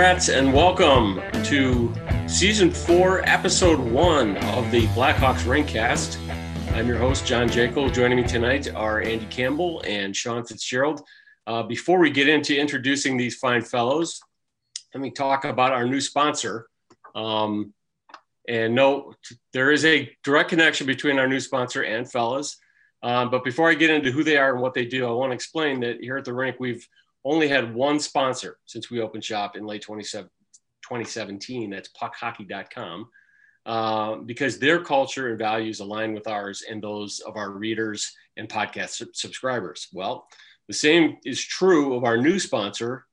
Congrats and welcome to Season 4, Episode 1 of the Blackhawks Rinkcast. I'm your host, John Jekyll. Joining me tonight are Andy Campbell and Sean Fitzgerald. Before we get into introducing these fine fellows, let me talk about our new sponsor. And no, there is a direct connection between our new sponsor and fellas. But before I get into who they are and what they do, I want to explain that here at the rink, we've only had one sponsor since we opened shop in late 2017. That's puckhockey.com, because their culture and values align with ours and those of our readers and podcast subscribers. Well, the same is true of our new sponsor,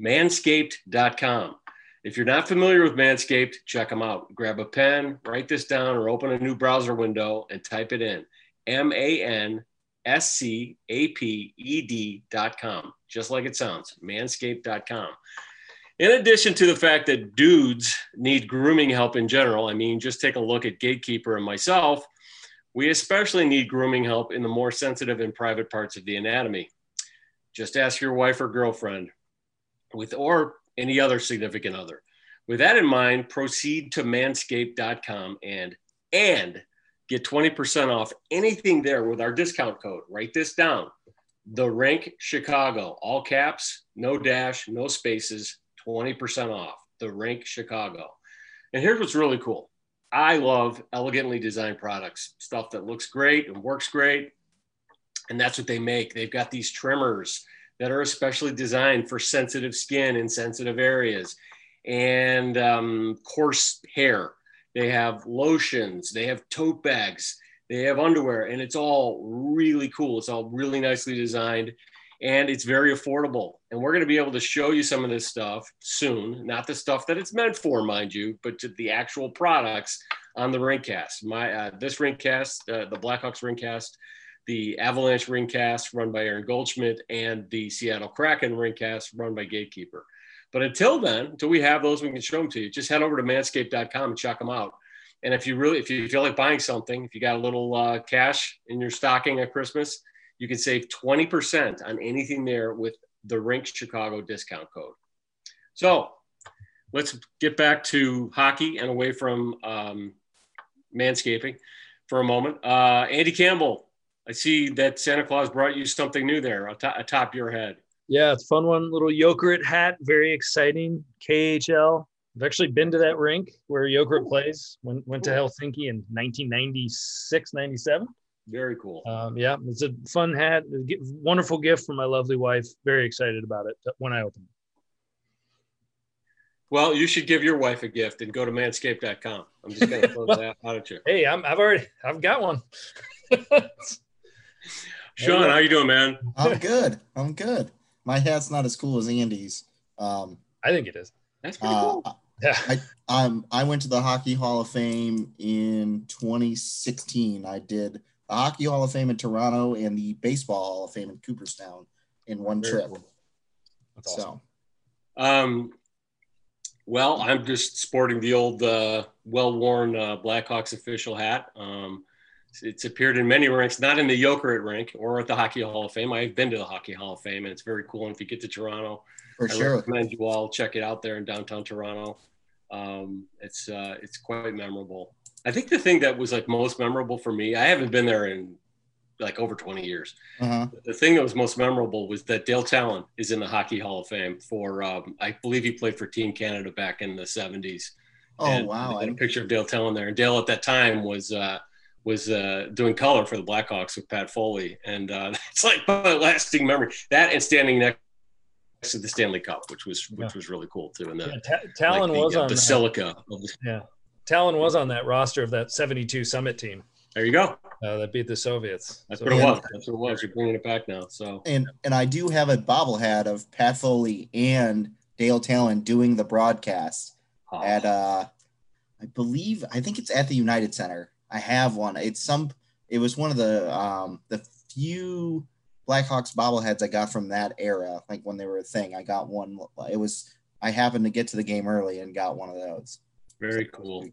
manscaped.com. If you're not familiar with Manscaped, check them out. Grab a pen, write this down, or open a new browser window and type it in. manscaped.com, just like it sounds, manscaped.com. In addition to the fact that dudes need grooming help in general, I mean, just take a look at Gatekeeper and myself, we especially need grooming help in the more sensitive and private parts of the anatomy. Just ask your wife or girlfriend or any other significant other. With that in mind, proceed to manscaped.com and get 20% off anything there with our discount code. Write this down. The Rink Chicago, all caps, no dash, no spaces, 20% off. The Rink Chicago. And here's what's really cool. I love elegantly designed products, stuff that looks great and works great. And that's what they make. They've got these trimmers that are especially designed for sensitive skin and sensitive areas and coarse hair. They have lotions, they have tote bags, they have underwear, and it's all really cool. It's all really nicely designed and it's very affordable. And we're going to be able to show you some of this stuff soon, not the stuff that it's meant for, mind you, but to the actual products on the Rinkcast. This Rinkcast, the Blackhawks Rinkcast, the Avalanche Rinkcast run by Aaron Goldschmidt, and the Seattle Kraken Rinkcast run by Gatekeeper. But until we have those, we can show them to you. Just head over to manscaped.com and check them out. And if you feel like buying something, if you got a little cash in your stocking at Christmas, you can save 20% on anything there with the Rink Chicago discount code. So let's get back to hockey and away from manscaping for a moment. Andy Campbell, I see that Santa Claus brought you something new there atop your head. Yeah, it's a fun one. Little Jokerit hat, very exciting. KHL. I've actually been to that rink where Jokerit plays. Went to Helsinki in 1996, 97. Very cool. Yeah, it's a fun hat. Wonderful gift from my lovely wife. Very excited about it when I open it. Well, you should give your wife a gift and go to manscaped.com. I'm just going to throw that out at you. Hey, I've got one. Sean, how you doing, man? I'm good. My hat's not as cool as Andy's. I think it is. That's pretty cool. Yeah. I went to the Hockey Hall of Fame in 2016. I did the Hockey Hall of Fame in Toronto and the Baseball Hall of Fame in Cooperstown in one trip. Cool. That's awesome. So, well, I'm just sporting the old well-worn Blackhawks official hat. It's appeared in many rinks, not in the Jokerit rink or at the Hockey Hall of Fame. I've been to the Hockey Hall of Fame, and it's very cool. And if you get to Toronto, I recommend you all check it out there in downtown Toronto. It's quite memorable. I think the thing that was like most memorable for me, I haven't been there in like over 20 years. Uh-huh. The thing that was most memorable was that Dale Tallon is in the Hockey Hall of Fame for, I believe he played for Team Canada back in the 70s. Oh, and wow. I had a picture of Dale Tallon there. And Dale at that time was doing color for the Blackhawks with Pat Foley. And it's like a lasting memory. That and standing next to the Stanley Cup, which was really cool too. And Tallon was on the basilica. Yeah, Tallon was on that roster of that 72 Summit team. There you go. That beat the Soviets. That's what it was. You're bringing it back now. So and I do have a bobblehead of Pat Foley and Dale Tallon doing the broadcast at I think it's at the United Center. I have one. It was one of the few Blackhawks bobbleheads I got from that era, like when they were a thing. I got one. I happened to get to the game early and got one of those. Very cool.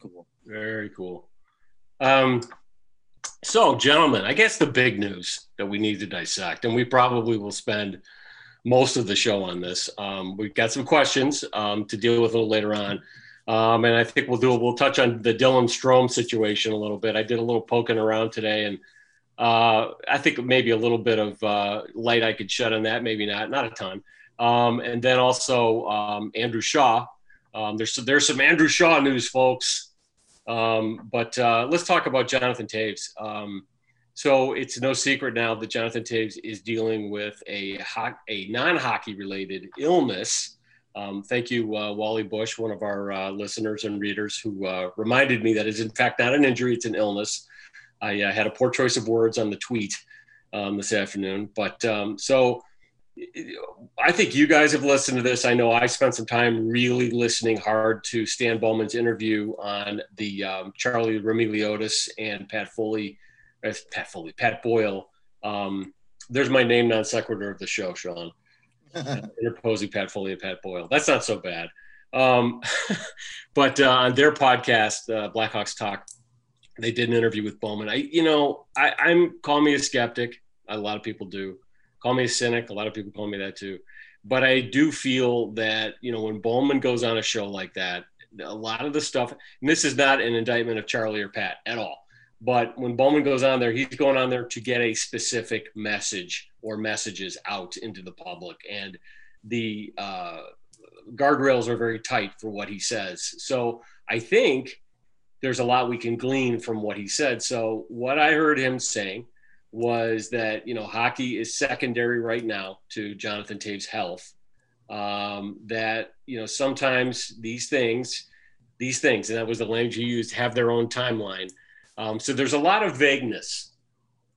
So, gentlemen, I guess the big news that we need to dissect, and we probably will spend most of the show on this. We've got some questions to deal with a little later on. And I think we'll touch on the Dylan Strome situation a little bit. I did a little poking around today, and I think maybe a little bit of light I could shed on that. Maybe not a ton. And then also Andrew Shaw. There's some Andrew Shaw news, folks. But let's talk about Jonathan Toews. So it's no secret now that Jonathan Toews is dealing with a non-hockey related illness. Thank you, Wally Bush, one of our listeners and readers, who reminded me that it's in fact not an injury, it's an illness. I had a poor choice of words on the tweet this afternoon. But so I think you guys have listened to this. I know I spent some time really listening hard to Stan Bowman's interview on the Charlie Roumeliotis and Pat Boyle. There's my name non sequitur of the show, Sean. Interposing Pat Foley and Pat Boyle. That's not so bad. But on their podcast, Blackhawks Talk, they did an interview with Bowman. I'm call me a skeptic. A lot of people do. Call me a cynic. A lot of people call me that too. But I do feel that, when Bowman goes on a show like that, a lot of the stuff, and this is not an indictment of Charlie or Pat at all, but when Bowman goes on there, he's going on there to get a specific message or messages out into the public. And the guardrails are very tight for what he says. So I think there's a lot we can glean from what he said. So what I heard him saying was that, hockey is secondary right now to Jonathan Toews' health. Sometimes these things, and that was the language he used, have their own timeline. So there's a lot of vagueness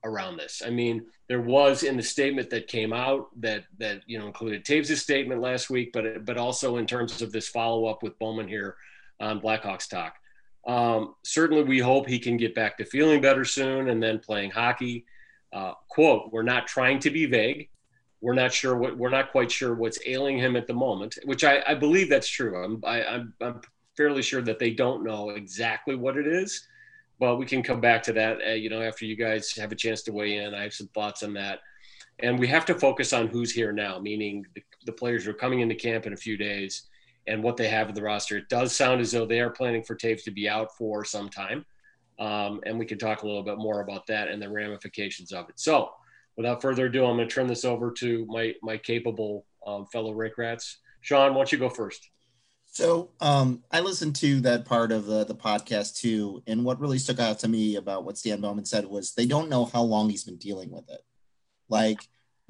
around this. I mean, there was in the statement that came out that included Toews' statement last week, but also in terms of this follow-up with Bowman here on Blackhawks Talk. Certainly we hope he can get back to feeling better soon and then playing hockey. Quote, we're not trying to be vague. We're not quite sure what's ailing him at the moment, which I believe that's true. I'm fairly sure that they don't know exactly what it is. But we can come back to that, after you guys have a chance to weigh in. I have some thoughts on that. And we have to focus on who's here now, meaning the players who are coming into camp in a few days and what they have in the roster. It does sound as though they are planning for Toews to be out for some time. And we can talk a little bit more about that and the ramifications of it. So without further ado, I'm going to turn this over to my capable fellow Rink Rats. Sean, why don't you go first? So I listened to that part of the podcast too. And what really stuck out to me about what Stan Bowman said was they don't know how long he's been dealing with it. Like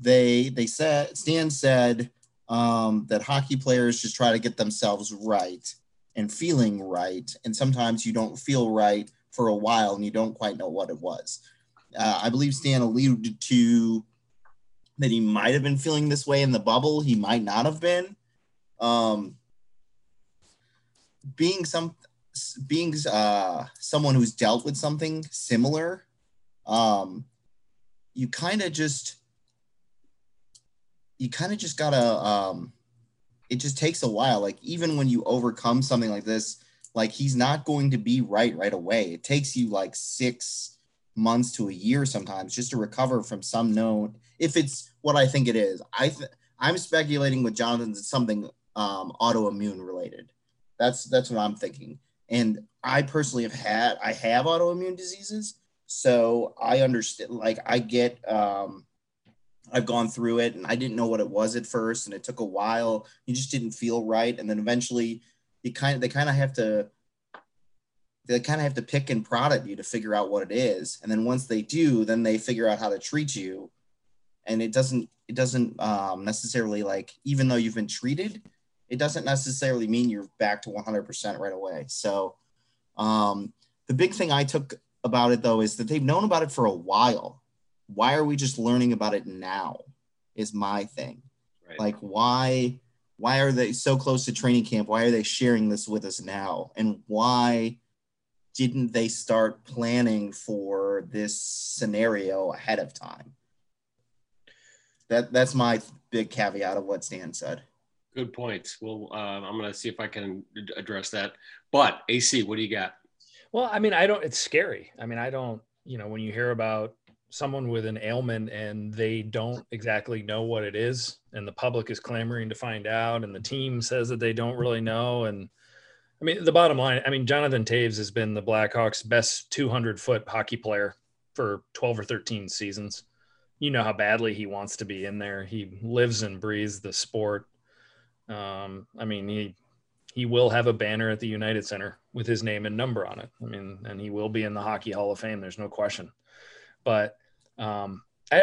Stan said that hockey players just try to get themselves right and feeling right. And sometimes you don't feel right for a while and you don't quite know what it was. I believe Stan alluded to that he might've been feeling this way in the bubble. He might not have been. Being someone who's dealt with something similar, you kind of just gotta. It just takes a while. Like even when you overcome something like this, like he's not going to be right away. It takes you like 6 months to a year sometimes just to recover from some known. If it's what I think it is, I'm speculating with Jonathan that something autoimmune related. That's what I'm thinking. And I personally have autoimmune diseases. So I understand, like I get, I've gone through it and I didn't know what it was at first. And it took a while. You just didn't feel right. And then eventually they kind of have to pick and prod at you to figure out what it is. And then once they do, then they figure out how to treat you. And it doesn't necessarily, like, even though you've been treated, it doesn't necessarily mean you're back to 100% right away. So the big thing I took about it, though, is that they've known about it for a while. Why are we just learning about it now is my thing. Right. Like, why are they so close to training camp? Why are they sharing this with us now? And why didn't they start planning for this scenario ahead of time? That's my big caveat of what Stan said. Good points. Well, I'm going to see if I can address that. But AC, what do you got? Well, I mean, it's scary. I mean, when you hear about someone with an ailment and they don't exactly know what it is, and the public is clamoring to find out, and the team says that they don't really know. And I mean, the bottom line, I mean, Jonathan Toews has been the Blackhawks' best 200-foot hockey player for 12 or 13 seasons. You know how badly he wants to be in there. He lives and breathes the sport. I mean, he will have a banner at the United Center with his name and number on it. I mean, and he will be in the Hockey Hall of Fame. There's no question. But I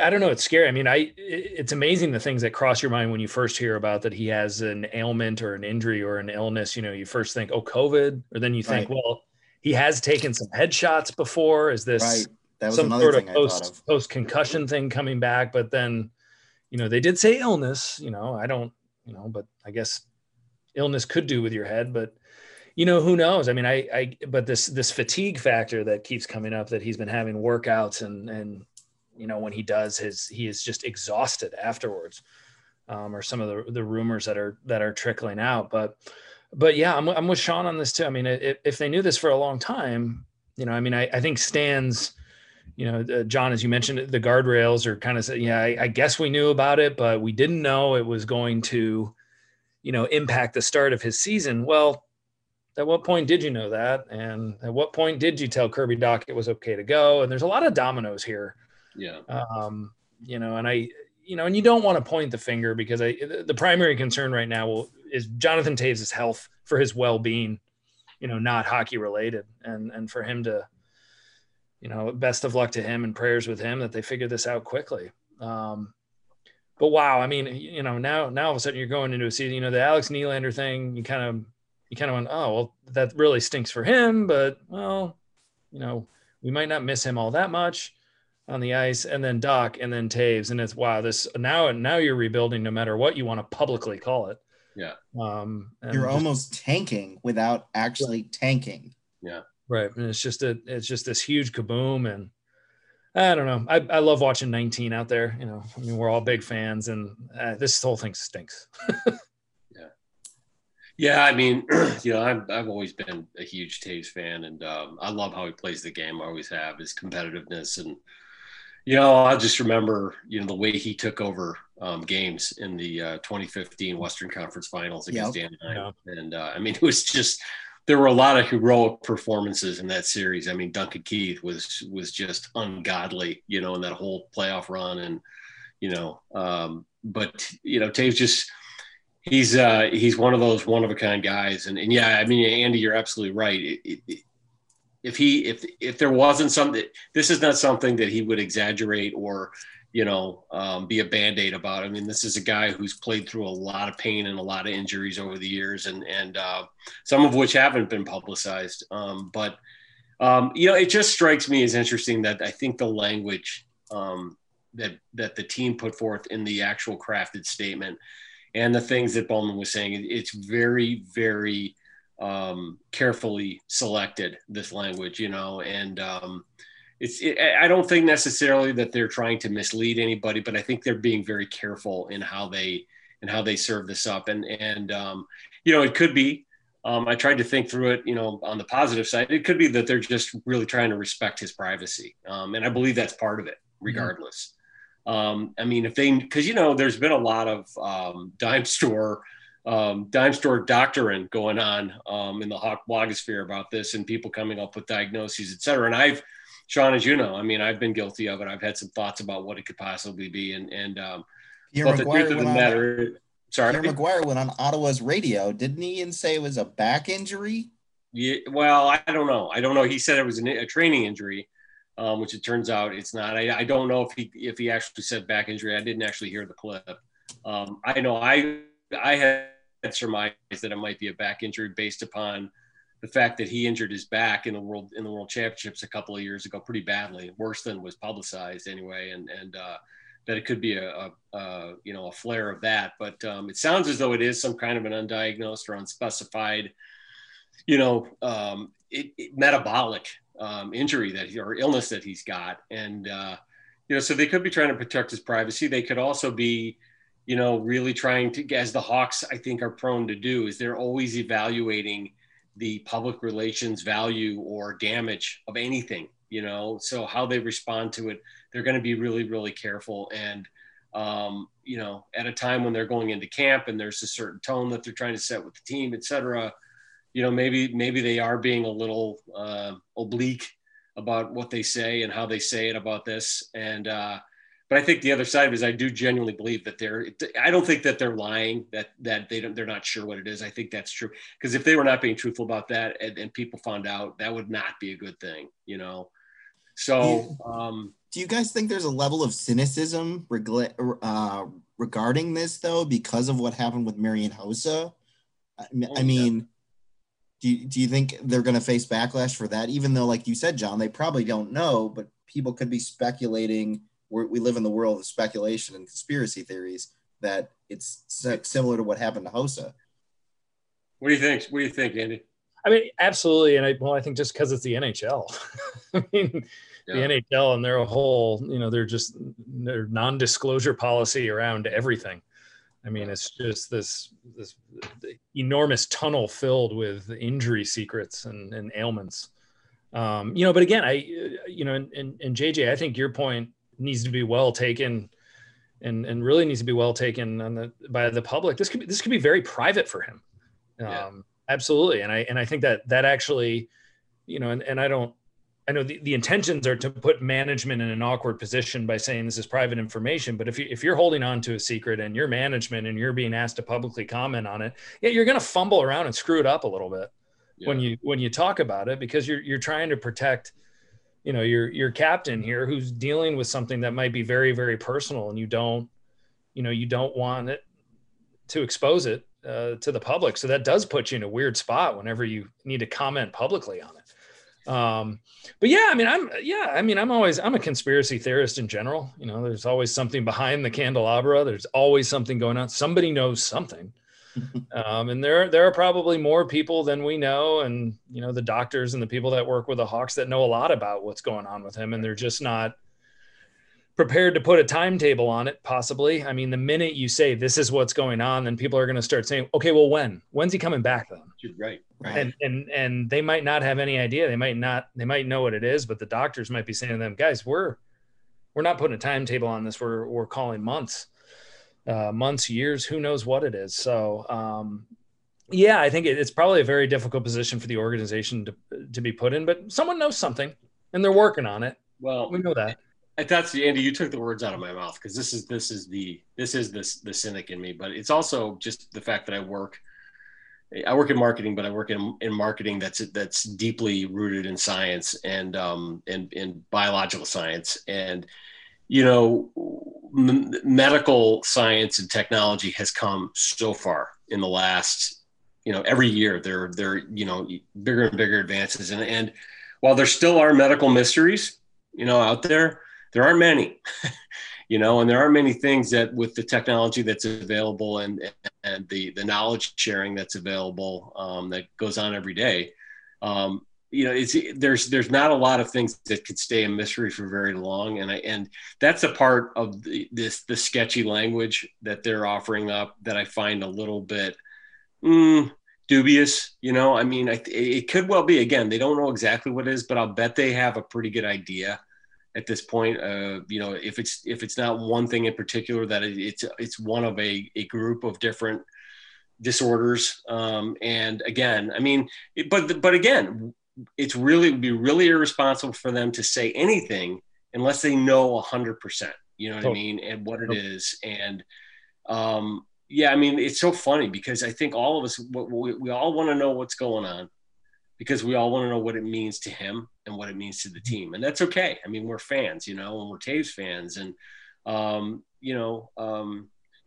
don't know. It's scary. I mean, it's amazing the things that cross your mind when you first hear about that he has an ailment or an injury or an illness. You know, you first think, oh, COVID, or then you think, right, well, he has taken some headshots before. Is this right? That was some sort of post-concussion thing coming back? But then, you know, they did say illness. You know, I don't, you know, but I guess illness could do with your head, but you know, who knows? I mean, but this fatigue factor that keeps coming up, that he's been having workouts and, you know, when he does he is just exhausted afterwards, or some of the rumors that are trickling out. But yeah, I'm with Sean on this too. I mean, if they knew this for a long time, you know, I mean, I think Stan's, you know, John, as you mentioned, the guardrails are kind of saying, yeah, I guess we knew about it, but we didn't know it was going to, you know, impact the start of his season. Well, at what point did you know that? And at what point did you tell Kirby Doc it was okay to go? And there's a lot of dominoes here. Yeah. You know, and you don't want to point the finger, because the primary concern right now is Jonathan Toews' health, for his well-being, you know, not hockey related, and for him to, you know, best of luck to him and prayers with him that they figure this out quickly. But wow, I mean, you know, now all of a sudden you're going into a season, you know, the Alex Nylander thing, you kind of went, oh, well, that really stinks for him, but well, you know, we might not miss him all that much on the ice. And then Doc, and then Toews, and it's, wow, this now you're rebuilding, no matter what you want to publicly call it. Yeah. You're almost tanking without actually tanking. Yeah. Right. And it's just this huge kaboom. And I don't know. I love watching 19 out there. You know, I mean, we're all big fans, and this whole thing stinks. Yeah, I mean, you know, I've always been a huge Toews fan, and I love how he plays the game. I always have his competitiveness, and you know, I just remember, you know, the way he took over games in the 2015 Western Conference Finals against Dan, and I mean, it was just, there were a lot of heroic performances in that series. I mean, Duncan Keith was just ungodly, you know, in that whole playoff run, and you know, but you know, Toews just. He's one of those one-of-a-kind guys. And yeah, I mean, Andy, you're absolutely right. If there wasn't something, this is not something that he would exaggerate or, you know, be a Band-Aid about. I mean, this is a guy who's played through a lot of pain and a lot of injuries over the years, and some of which haven't been publicized. But you know, it just strikes me as interesting that I think the language that the team put forth in the actual crafted statement, and the things that Bowman was saying, it's very, very carefully selected, this language, you know, and I don't think necessarily that they're trying to mislead anybody, but I think they're being very careful in how they serve this up. And you know, it could be, I tried to think through it, you know, on the positive side, it could be that they're just really trying to respect his privacy. And I believe that's part of it, regardless. Mm-hmm. I mean, because, you know, there's been a lot of dime store doctrine going on in the Hawk blogosphere about this, and people coming up with diagnoses, et cetera. And Sean, as you know, I mean, I've been guilty of it. I've had some thoughts about what it could possibly be. But the truth of the matter, sorry. Pierre McGuire went on Ottawa's radio, didn't he, and say it was a back injury? Yeah, well, I don't know. He said it was a training injury. Which it turns out it's not. I don't know if he actually said back injury. I didn't actually hear the clip. I know I had surmised that it might be a back injury based upon the fact that he injured his back in the World Championships a couple of years ago, pretty badly, worse than was publicized anyway, and that it could be a you know, a flare of that. But it sounds as though it is some kind of an undiagnosed or unspecified, you know, metabolic injury or illness that he's got. And, you know, so they could be trying to protect his privacy. They could also be, you know, really trying to, as the Hawks, I think, are prone to do, is they're always evaluating the public relations value or damage of anything you know, so how they respond to it, they're going to be really, really careful. And, you know, at a time when they're going into camp and there's a certain tone that they're trying to set with the team, et cetera, you know, maybe they are being a little oblique about what they say and how they say it about this. And, but I think the other side of it is I do genuinely believe that I don't think that they're lying, that they're not sure what it is. I think that's true. Because if they were not being truthful about that and people found out, that would not be a good thing, you know? So do you guys think there's a level of cynicism regarding this though, because of what happened with Marian Hossa? I mean, do you think they're going to face backlash for that? Even though, like you said, John, they probably don't know, but people could be speculating. We live in the world of speculation and conspiracy theories that it's similar to what happened to Hossa. What do you think? What do you think, Andy? I mean, absolutely. And I think just because it's the NHL, I mean, yeah. The NHL and their whole, you know, their non-disclosure policy around everything. I mean, it's just this enormous tunnel filled with injury secrets and ailments. You know, but again, and JJ, I think your point needs to be well taken and really needs to be well taken by the public. This could be very private for him. Yeah. Absolutely. And I think that actually, you know, I know the intentions are to put management in an awkward position by saying this is private information, but if you're holding on to a secret and you're management and you're being asked to publicly comment on it, yeah, you're going to fumble around and screw it up a little bit. Yeah. when you talk about it, because you're trying to protect, you know, your captain here who's dealing with something that might be very, very personal, and you don't want it to expose it to the public. So that does put you in a weird spot whenever you need to comment publicly on it. But yeah, I mean, I'm a conspiracy theorist in general. You know, there's always something behind the candelabra. There's always something going on. Somebody knows something. And there are probably more people than we know, and you know, the doctors and the people that work with the Hawks that know a lot about what's going on with him, and they're just not prepared to put a timetable on it, possibly. I mean, the minute you say this is what's going on, then people are going to start saying, okay, well, when's he coming back then? Right. And they might not have any idea. They might know what it is, but the doctors might be saying to them, guys, we're not putting a timetable on this. We're calling months, years, who knows what it is. So, yeah, I think it's probably a very difficult position for the organization to be put in, but someone knows something and they're working on it. Well, we know that. Andy, you took the words out of my mouth, because this is the cynic in me, but it's also just the fact that I work in marketing, but I work in marketing that's deeply rooted in science and biological science, and you know, medical science and technology has come so far in the last, you know, every year they're, you know, bigger and bigger advances. And while there still are medical mysteries, you know, out there, there aren't many, you know, and there are many things that with the technology that's available and the knowledge sharing that's available, that goes on every day, you know, there's not a lot of things that could stay a mystery for very long, and that's a part of the sketchy language that they're offering up that I find a little bit dubious. You know, I mean, it could well be, again, they don't know exactly what it is, but I'll bet they have a pretty good idea at this point. You know, if it's not one thing in particular, that it's one of a group of different disorders. And again, I mean, but again, it's really, would be really irresponsible for them to say anything unless they know 100%, you know what I mean? And what it is. And yeah, I mean, it's so funny because I think all of us, we all want to know what's going on, because we all want to know what it means to him and what it means to the team. And that's okay. I mean, we're fans, you know, and we're Taves fans, and you know,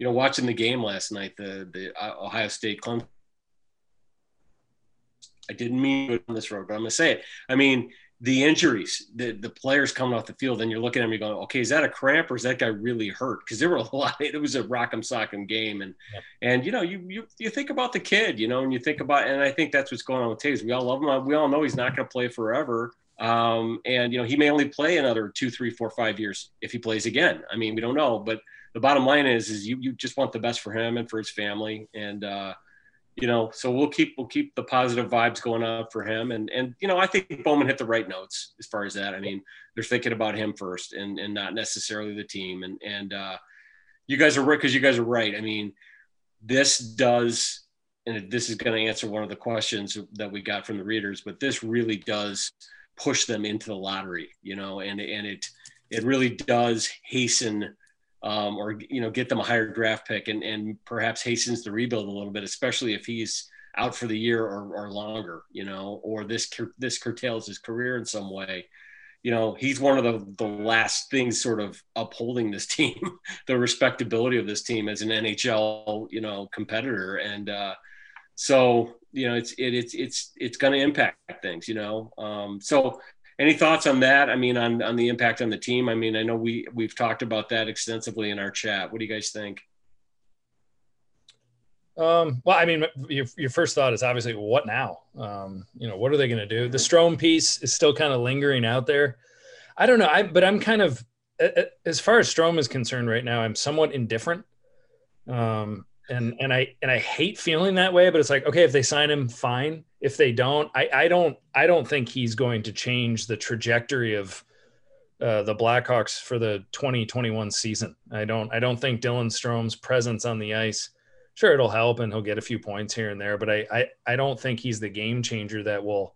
watching the game last night, the Ohio State Clemson, I didn't mean it on this road, but I'm going to say it. I mean, the injuries, the players coming off the field, and you're looking at them, you're going, okay, is that a cramp or is that guy really hurt? Because there were a lot. It was a rock'em sock'em game, and you know, you think about the kid, you know, and you think about, and I think that's what's going on with Taves. We all love him. We all know he's not going to play forever, and you know, he may only play another 2, 3, 4, 5 years if he plays again. I mean, we don't know, but the bottom line is you just want the best for him and for his family, and you know, so we'll keep the positive vibes going on for him. And, you know, I think Bowman hit the right notes as far as that. I mean, they're thinking about him first and not necessarily the team. And you guys are right. Cause you guys are right. I mean, this does, and this is going to answer one of the questions that we got from the readers, but this really does push them into the lottery, you know, and it really does hasten or, you know, get them a higher draft pick and perhaps hastens the rebuild a little bit, especially if he's out for the year or longer, you know, or this curtails his career in some way. You know, he's one of the last things sort of upholding this team, the respectability of this team as an NHL, you know, competitor. And so, you know, it's going to impact things, you know? So any thoughts on that? I mean, on the impact on the team? I mean, I know we've talked about that extensively in our chat. What do you guys think? Well, I mean, your first thought is obviously what now? You know, what are they going to do? The Strome piece is still kind of lingering out there. I don't know. But I'm kind of, as far as Strome is concerned right now, I'm somewhat indifferent. And I hate feeling that way, but it's like, okay, if they sign him, fine. If they don't, I don't think he's going to change the trajectory of the Blackhawks for the 2021 season. I don't think Dylan Strome's presence on the ice, sure, it'll help and he'll get a few points here and there, but I don't think he's the game changer that will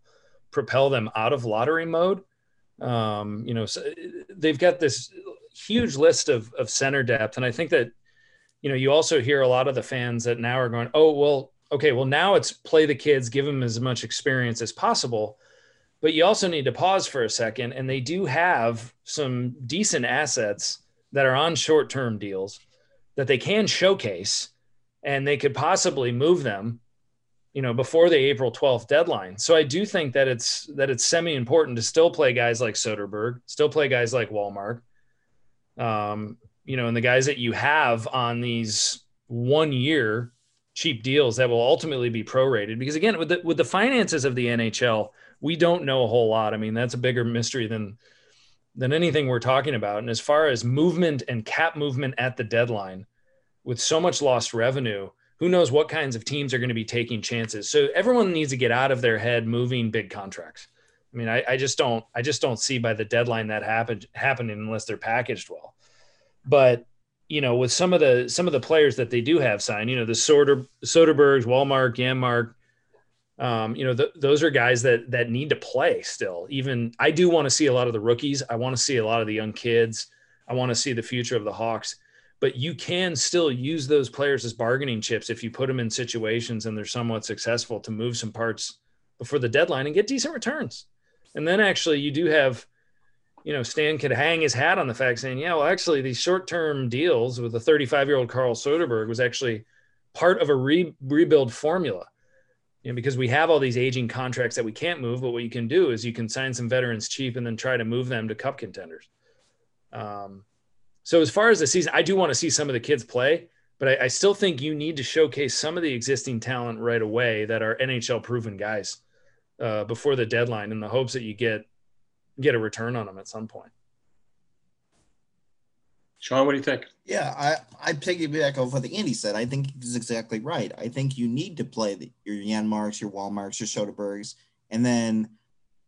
propel them out of lottery mode. You know, so they've got this huge list of center depth, and I think that, you know, you also hear a lot of the fans that now are going, oh, well, okay, well, now it's play the kids, give them as much experience as possible. But you also need to pause for a second. And they do have some decent assets that are on short-term deals that they can showcase, and they could possibly move them, you know, before the April 12th deadline. So I do think that it's semi-important to still play guys like Soderbergh, still play guys like Walmart, you know, and the guys that you have on these 1 year cheap deals that will ultimately be prorated, because again, with the finances of the NHL, we don't know a whole lot. I mean, that's a bigger mystery than anything we're talking about. And as far as movement and cap movement at the deadline, with so much lost revenue, who knows what kinds of teams are going to be taking chances. So everyone needs to get out of their head moving big contracts. I mean, I just don't see by the deadline that happening unless they're packaged well. But, you know, with some of the players that they do have signed, you know, the Soderberghs, Walmart, Janmark, you know, those are guys that need to play still. Even I do want to see a lot of the rookies. I want to see a lot of the young kids. I want to see the future of the Hawks. But you can still use those players as bargaining chips if you put them in situations and they're somewhat successful to move some parts before the deadline and get decent returns. And then actually you do have, you know, Stan could hang his hat on the fact saying, yeah, well, actually these short-term deals with the 35-year-old Carl Soderbergh was actually part of a rebuild formula, you know, because we have all these aging contracts that we can't move, but what you can do is you can sign some veterans cheap and then try to move them to cup contenders. So as far as the season, I do want to see some of the kids play, but I still think you need to showcase some of the existing talent right away that are NHL-proven guys before the deadline, in the hopes that you get a return on them at some point. Sean, what do you think? Yeah, I take it back off what Andy said. I think he's exactly right. I think you need to play your Janmarks, your Walmarts, your Soderberghs, and then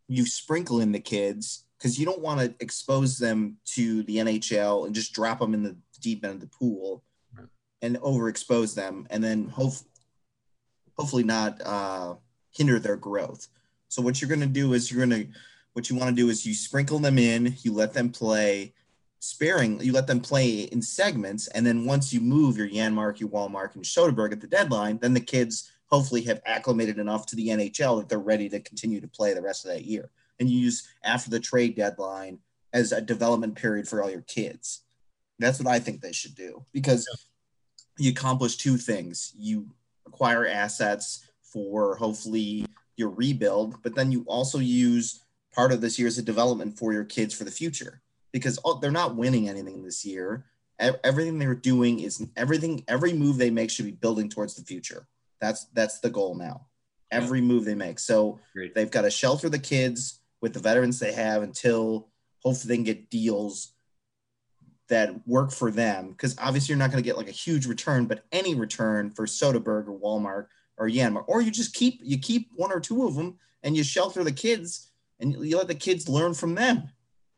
you sprinkle in the kids, because you don't want to expose them to the NHL and just drop them in the deep end of the pool, right, and overexpose them, and then hopefully not hinder their growth. So what you're going to do is what you want to do is you sprinkle them in, you let them play sparingly, you let them play in segments, and then once you move your Janmark, your Walmart, and Soderbergh at the deadline, then the kids hopefully have acclimated enough to the NHL that they're ready to continue to play the rest of that year. And you use after the trade deadline as a development period for all your kids. That's what I think they should do, because you accomplish two things. You acquire assets for hopefully your rebuild, but then you also use part of this year is a development for your kids for the future, because they're not winning anything this year. Everything they're doing is every move they make should be building towards the future. That's the goal now. Every move they make. So great. They've got to shelter the kids with the veterans they have until hopefully they can get deals that work for them. Because obviously you're not going to get like a huge return, but any return for Soderbergh or Walmart or Janmark, or you just keep one or two of them and you shelter the kids and you let the kids learn from them.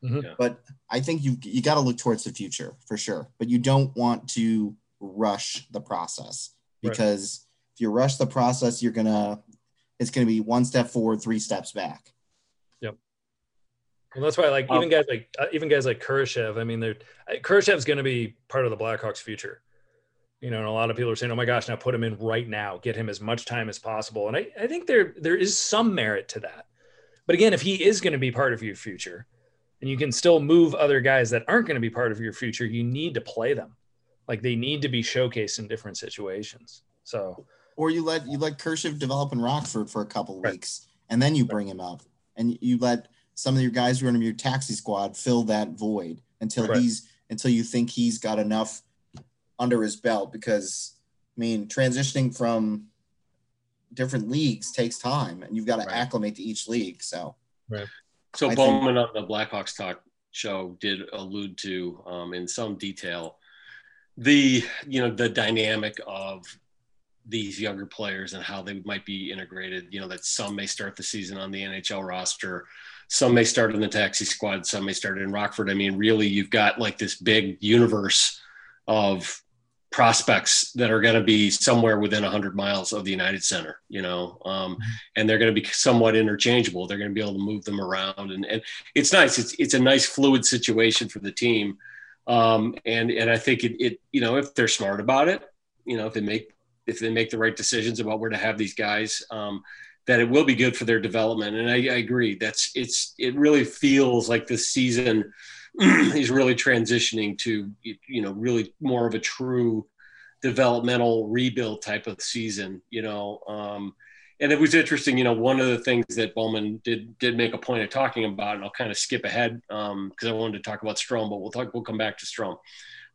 Mm-hmm. But I think you got to look towards the future for sure, but you don't want to rush the process, because right. If you rush the process, it's going to be one step forward, three steps back. Yep. Well, that's why even guys like Kurashev, I mean, Kurashev's going to be part of the Blackhawks future. You know, and a lot of people are saying, oh my gosh, now put him in right now, get him as much time as possible. And I think there is some merit to that. But again, if he is going to be part of your future, and you can still move other guys that aren't going to be part of your future, you need to play them. Like, they need to be showcased in different situations. So, or you let Kurashev develop in Rockford for a couple of weeks, and then you bring him up, and you let some of your guys who are in your taxi squad fill that void until you think he's got enough under his belt. Because I mean, transitioning from different leagues takes time, and you've got to acclimate to each league. So, right. So Bowman on the Blackhawks Talk show did allude to in some detail the dynamic of these younger players and how they might be integrated, that some may start the season on the NHL roster, some may start in the taxi squad, some may start in Rockford. I mean, really, you've got like this big universe of prospects that are going to be somewhere within 100 miles of the United Center, and they're going to be somewhat interchangeable. They're going to be able to move them around. And it's nice. It's a nice fluid situation for the team. And I think it if they're smart about it, if they make the right decisions about where to have these guys, that it will be good for their development. And I agree. It really feels like this season is really transitioning to, really more of a true developmental rebuild type of season, and it was interesting, one of the things that Bowman did make a point of talking about, and I'll kind of skip ahead because I wanted to talk about Strome, but we'll come back to Strome.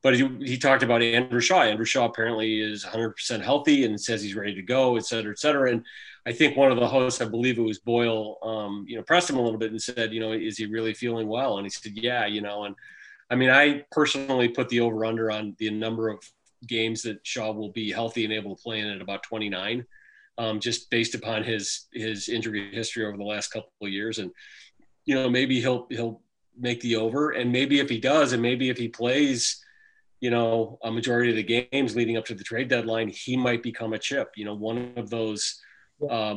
But he talked about Andrew Shaw. Andrew Shaw apparently is 100% healthy and says he's ready to go, et cetera, et cetera. And I think one of the hosts, I believe it was Boyle, pressed him a little bit and said, is he really feeling well? And he said, yeah, And I mean, I personally put the over-under on the number of games that Shaw will be healthy and able to play in at about 29. Just based upon his injury history over the last couple of years. And, maybe he'll make the over, and maybe if he does, and maybe if he plays, a majority of the games leading up to the trade deadline, he might become a chip, one of those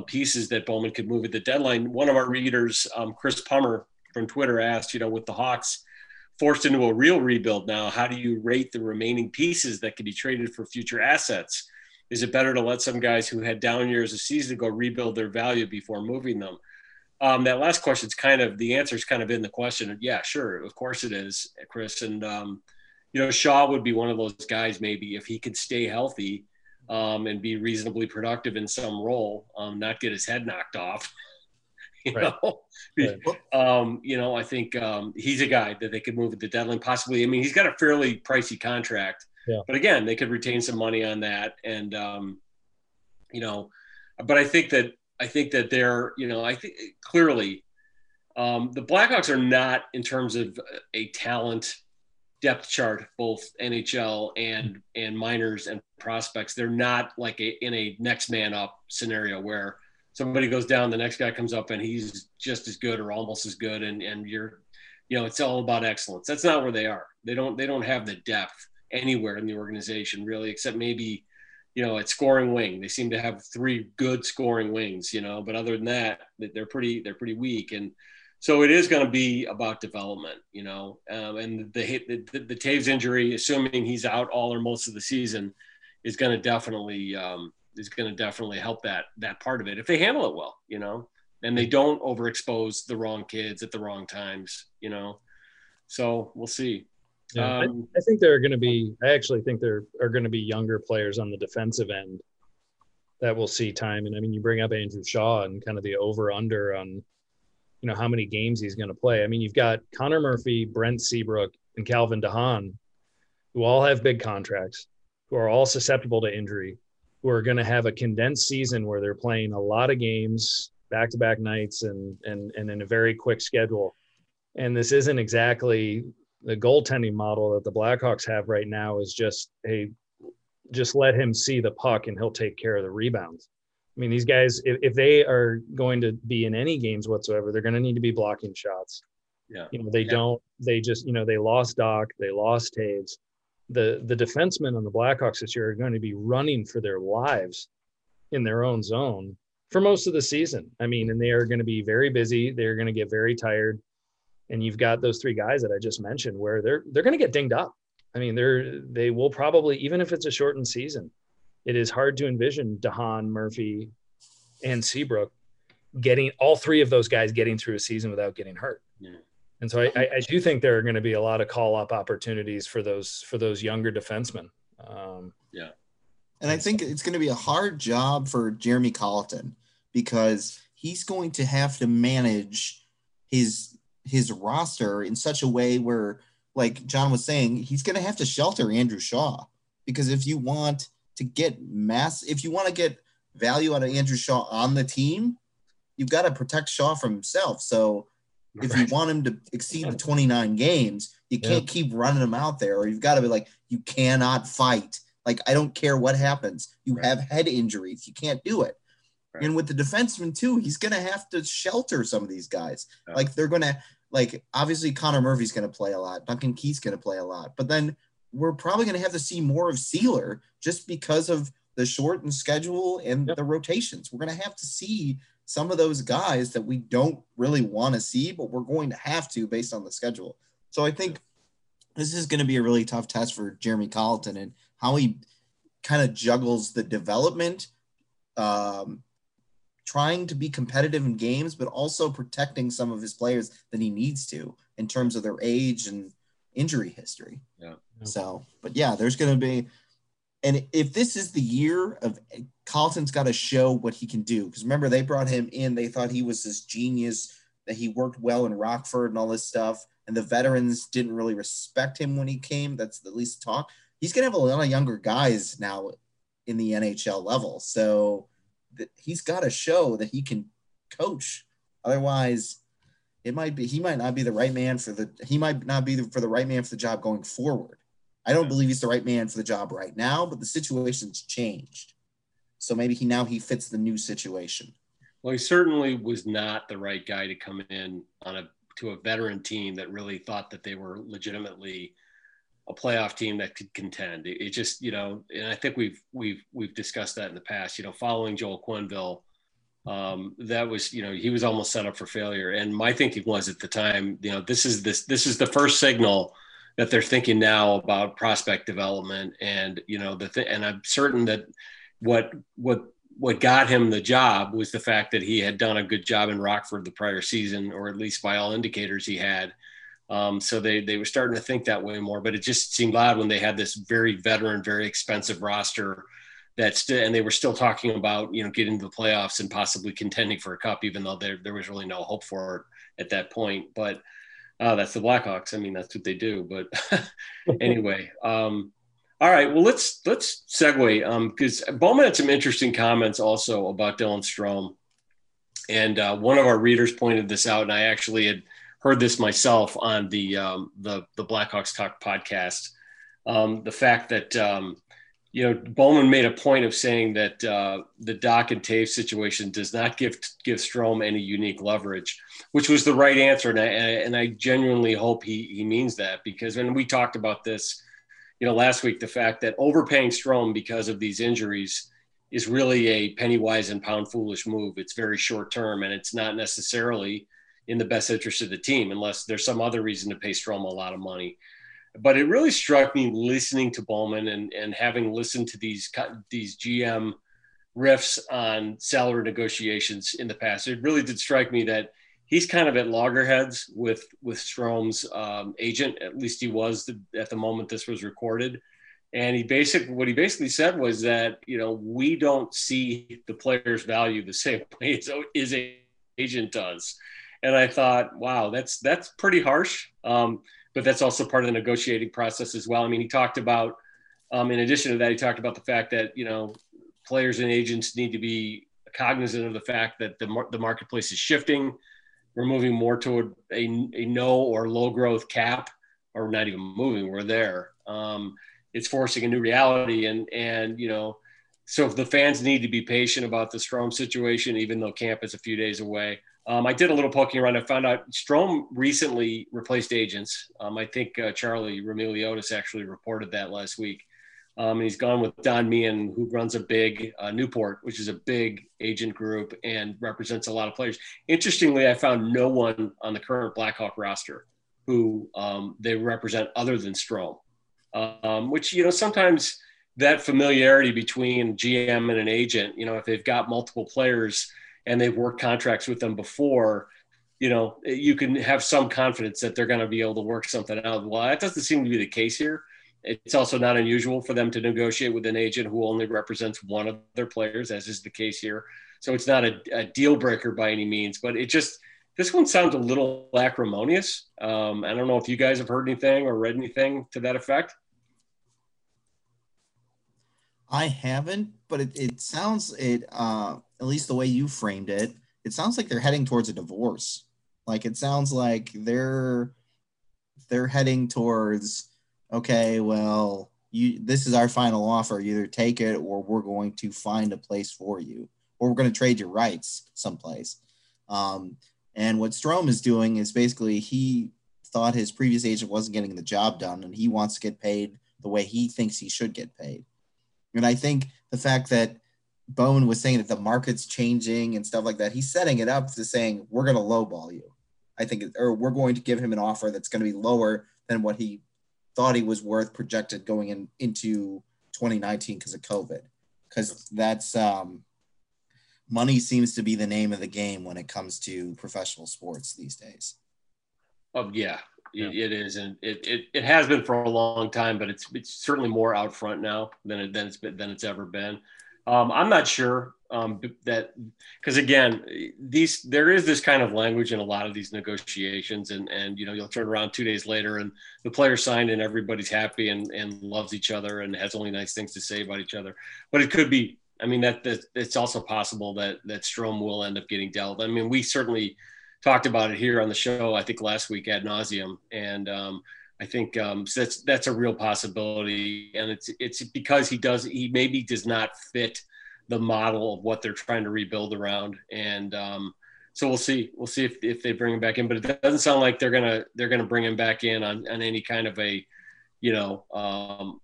pieces that Bowman could move at the deadline. One of our readers, Chris Pummer from Twitter, asked, with the Hawks forced into a real rebuild now, how do you rate the remaining pieces that could be traded for future assets? Is it better to let some guys who had down years a season ago rebuild their value before moving them? That last question's the answer's kind of in the question. Yeah, sure. Of course it is, Chris. And, Shaw would be one of those guys, maybe if he could stay healthy and be reasonably productive in some role, not get his head knocked off. I think he's a guy that they could move at the deadline possibly. I mean, he's got a fairly pricey contract. Yeah. But again, they could retain some money on that. And, but I think that they're, I think clearly the Blackhawks are not, in terms of a talent depth chart, both NHL and minors and prospects, they're not like in a next man up scenario where somebody goes down, the next guy comes up and he's just as good or almost as good. And you're, it's all about excellence. That's not where they are. They don't have the depth anywhere in the organization, really, except maybe, at scoring wing. They seem to have three good scoring wings, but other than that, they're pretty weak. And so it is going to be about development, and the Toews injury, assuming he's out all or most of the season, is going to definitely help that part of it if they handle it well, and they don't overexpose the wrong kids at the wrong times, so we'll see. Yeah, I think there are going to be – I actually think there are going to be younger players on the defensive end that will see time. And, I mean, you bring up Andrew Shaw and kind of the over-under on, how many games he's going to play. I mean, you've got Connor Murphy, Brent Seabrook, and Calvin DeHaan, who all have big contracts, who are all susceptible to injury, who are going to have a condensed season where they're playing a lot of games, back-to-back nights, and in a very quick schedule. And this isn't exactly – the goaltending model that the Blackhawks have right now is just let him see the puck and he'll take care of the rebounds. I mean, these guys, if they are going to be in any games whatsoever, they're going to need to be blocking shots. Yeah. You know, they don't, they just, you know, they lost Doc, they lost Taves. The defensemen on the Blackhawks this year are going to be running for their lives in their own zone for most of the season. I mean, and they are going to be very busy. They're going to get very tired. And you've got those three guys that I just mentioned where they're going to get dinged up. I mean, they will probably, even if it's a shortened season, it is hard to envision DeHaan, Murphy, and Seabrook getting all three of those guys getting through a season without getting hurt. Yeah. And so I do think there are going to be a lot of call-up opportunities for those younger defensemen. Yeah. And I think it's going to be a hard job for Jeremy Colliton because he's going to have to manage his roster in such a way where, like John was saying, he's going to have to shelter Andrew Shaw, because if you want to get if you want to get value out of Andrew Shaw on the team, you've got to protect Shaw from himself. So if you want him to exceed the 29 games, you can't keep running him out there, or you've got to be like, you cannot fight. Like, I don't care what happens. You have head injuries. You can't do it. Right. And with the defenseman too, he's going to have to shelter some of these guys. Yeah. Like, they're going to, like, obviously Connor Murphy's going to play a lot. Duncan Keith's going to play a lot. But then we're probably going to have to see more of Sealer just because of the shortened schedule and the rotations. We're going to have to see some of those guys that we don't really want to see, but we're going to have to based on the schedule. So I think this is going to be a really tough test for Jeremy Colliton and how he kind of juggles the development, trying to be competitive in games, but also protecting some of his players that he needs to in terms of their age and injury history. Yeah. So, but yeah, there's going to be, and if this is the year of, Colliton's got to show what he can do. Because remember, they brought him in, they thought he was this genius, that he worked well in Rockford and all this stuff. And the veterans didn't really respect him when he came. That's at least talk. He's going to have a lot of younger guys now in the NHL level. So he's got to show that he can coach. Otherwise, he might not be the right man for the job going forward. I don't believe he's the right man for the job right now, but the situation's changed. So maybe he fits the new situation. Well, he certainly was not the right guy to come in to a veteran team that really thought that they were legitimately a playoff team that could contend. It just, you know, and I think we've discussed that in the past, you know, following Joel Quenneville, that was, you know, he was almost set up for failure. And my thinking was at the time, you know, this is the first signal that they're thinking now about prospect development. And, you know, and I'm certain that what got him the job was the fact that he had done a good job in Rockford the prior season, or at least by all indicators he had. So they were starting to think that way more, but it just seemed odd when they had this very veteran, very expensive roster and they were still talking about, you know, getting to the playoffs and possibly contending for a cup, even though there was really no hope for it at that point. But that's the Blackhawks. I mean, that's what they do. But anyway, all right, well, let's segue because Bowman had some interesting comments also about Dylan Strome. And one of our readers pointed this out, and I actually had heard this myself on the Blackhawks Talk podcast. The fact that, you know, Bowman made a point of saying that the Doc and Taves situation does not give Strome any unique leverage, which was the right answer. And I genuinely hope he means that, because when we talked about this, you know, last week, the fact that overpaying Strome because of these injuries is really a penny wise and pound foolish move. It's very short term, and it's not necessarily in the best interest of the team, unless there's some other reason to pay Strome a lot of money. But it really struck me listening to Bowman and having listened to these GM riffs on salary negotiations in the past, it really did strike me that he's kind of at loggerheads with Strome's agent. At least he was at the moment this was recorded. And what he basically said was that, you know, we don't see the player's value the same way as his agent does. And I thought, wow, that's pretty harsh. But that's also part of the negotiating process as well. I mean, he talked about, in addition to that, he talked about the fact that, you know, players and agents need to be cognizant of the fact that the marketplace is shifting. We're moving more toward a no or low growth cap, or not even moving. We're there. It's forcing a new reality. And, you know, So the fans need to be patient about the Strome situation, even though camp is a few days away. I did a little poking around. I found out Strome recently replaced agents. I think Charlie Roumeliotis actually reported that last week. And he's gone with Don Meehan, who runs a big Newport, which is a big agent group and represents a lot of players. Interestingly, I found no one on the current Blackhawk roster who they represent other than Strome, which, you know, sometimes that familiarity between GM and an agent, you know, if they've got multiple players and they've worked contracts with them before, you know, you can have some confidence that they're going to be able to work something out. Well, that doesn't seem to be the case here. It's also not unusual for them to negotiate with an agent who only represents one of their players, as is the case here. So it's not a deal breaker by any means, but it just, this one sounds a little acrimonious. I don't know if you guys have heard anything or read anything to that effect. I haven't, but it sounds, at least the way you framed it, it sounds like they're heading towards a divorce. Like, it sounds like they're heading towards, okay, well, this is our final offer. Either take it or we're going to find a place for you, or we're going to trade your rights someplace. And what Strome is doing is basically he thought his previous agent wasn't getting the job done, and he wants to get paid the way he thinks he should get paid. And I think the fact that Bowman was saying that the market's changing and stuff like that, he's setting it up to saying, we're going to lowball you. I think, or we're going to give him an offer that's going to be lower than what he thought he was worth projected going into 2019 because of COVID. Because that's money seems to be the name of the game when it comes to professional sports these days. Yeah. It is, and it has been for a long time, but it's certainly more out front now than it's ever been. I'm not sure that, because again, there is this kind of language in a lot of these negotiations, and you know, you'll turn around 2 days later and the player signed and everybody's happy and loves each other and has only nice things to say about each other. But it could be, I mean, that it's also possible that Strome will end up getting dealt. I mean, we certainly talked about it here on the show, I think last week ad nauseum. And I think so that's a real possibility. And it's because he maybe does not fit the model of what they're trying to rebuild around. And so we'll see if they bring him back in, but it doesn't sound like they're going to bring him back in on any kind of a, you know,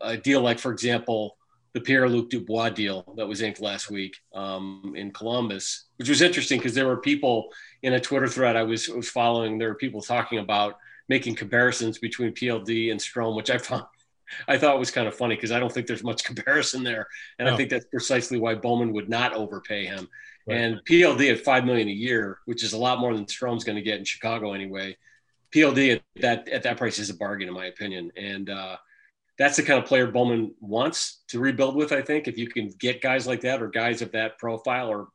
a deal. Like, for example, the Pierre-Luc Dubois deal that was inked last week in Columbus, which was interesting because there were people in a Twitter thread I was following. There were people talking about making comparisons between PLD and Strome, which I thought was kind of funny because I don't think there's much comparison there. And no. I think that's precisely why Bowman would not overpay him. Right. And PLD at $5 million a year, which is a lot more than Strome's going to get in Chicago anyway. PLD at that price is a bargain, in my opinion. And, that's the kind of player Bowman wants to rebuild with, I think, if you can get guys like that or guys of that profile or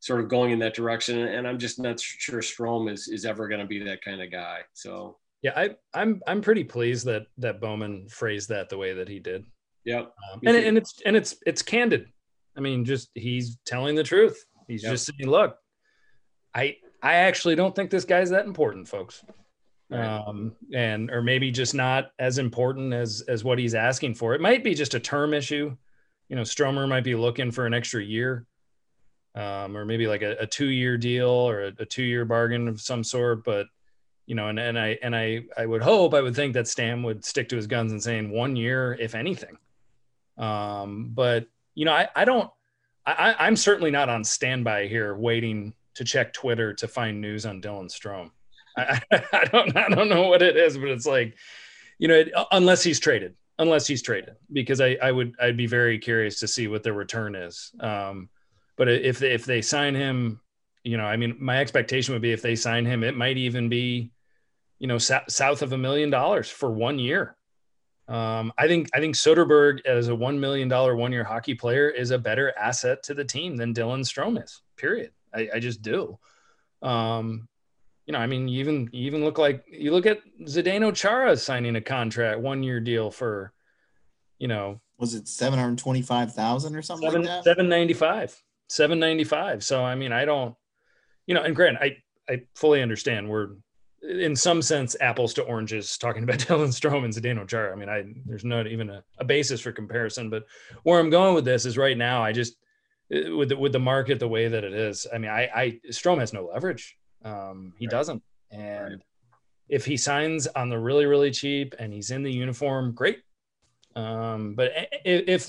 sort of going in that direction. And I'm just not sure Strome is ever going to be that kind of guy. So, yeah, I'm pretty pleased that Bowman phrased that the way that he did. Yeah. And it's candid. I mean, just, he's telling the truth. He's just saying, look, I actually don't think this guy's that important, folks. And or maybe just not as important as what he's asking for. It might be just a term issue. You know, Stromer might be looking for an extra year, or maybe like a 2-year deal or a 2-year bargain of some sort. But you know, I would think that Stan would stick to his guns and saying 1 year, if anything. But you know, I'm certainly not on standby here waiting to check Twitter to find news on Dylan Strome. I don't know what it is, but it's like, you know, unless he's traded, because I'd be very curious to see what their return is. But if they sign him, you know, I mean, my expectation would be if they sign him, it might even be, you know, south of $1 million for 1 year. I think Soderbergh as a $1 million 1 year hockey player is a better asset to the team than Dylan Strome is, period. I just do. You know, I mean, you even look at Zdeno Chara signing a contract, 1 year deal for, you know, was it $725,000 or something like that? $795,000. So I mean, I don't, you know, and Grant, I fully understand we're in some sense, apples to oranges, talking about Dylan Strome and Zdeno Chara. I mean, there's not even a basis for comparison, but where I'm going with this is right now, I just, with the market the way that it is, I mean, Strome has no leverage. He right. doesn't. And right. if he signs on the really, really cheap and he's in the uniform, great. But it's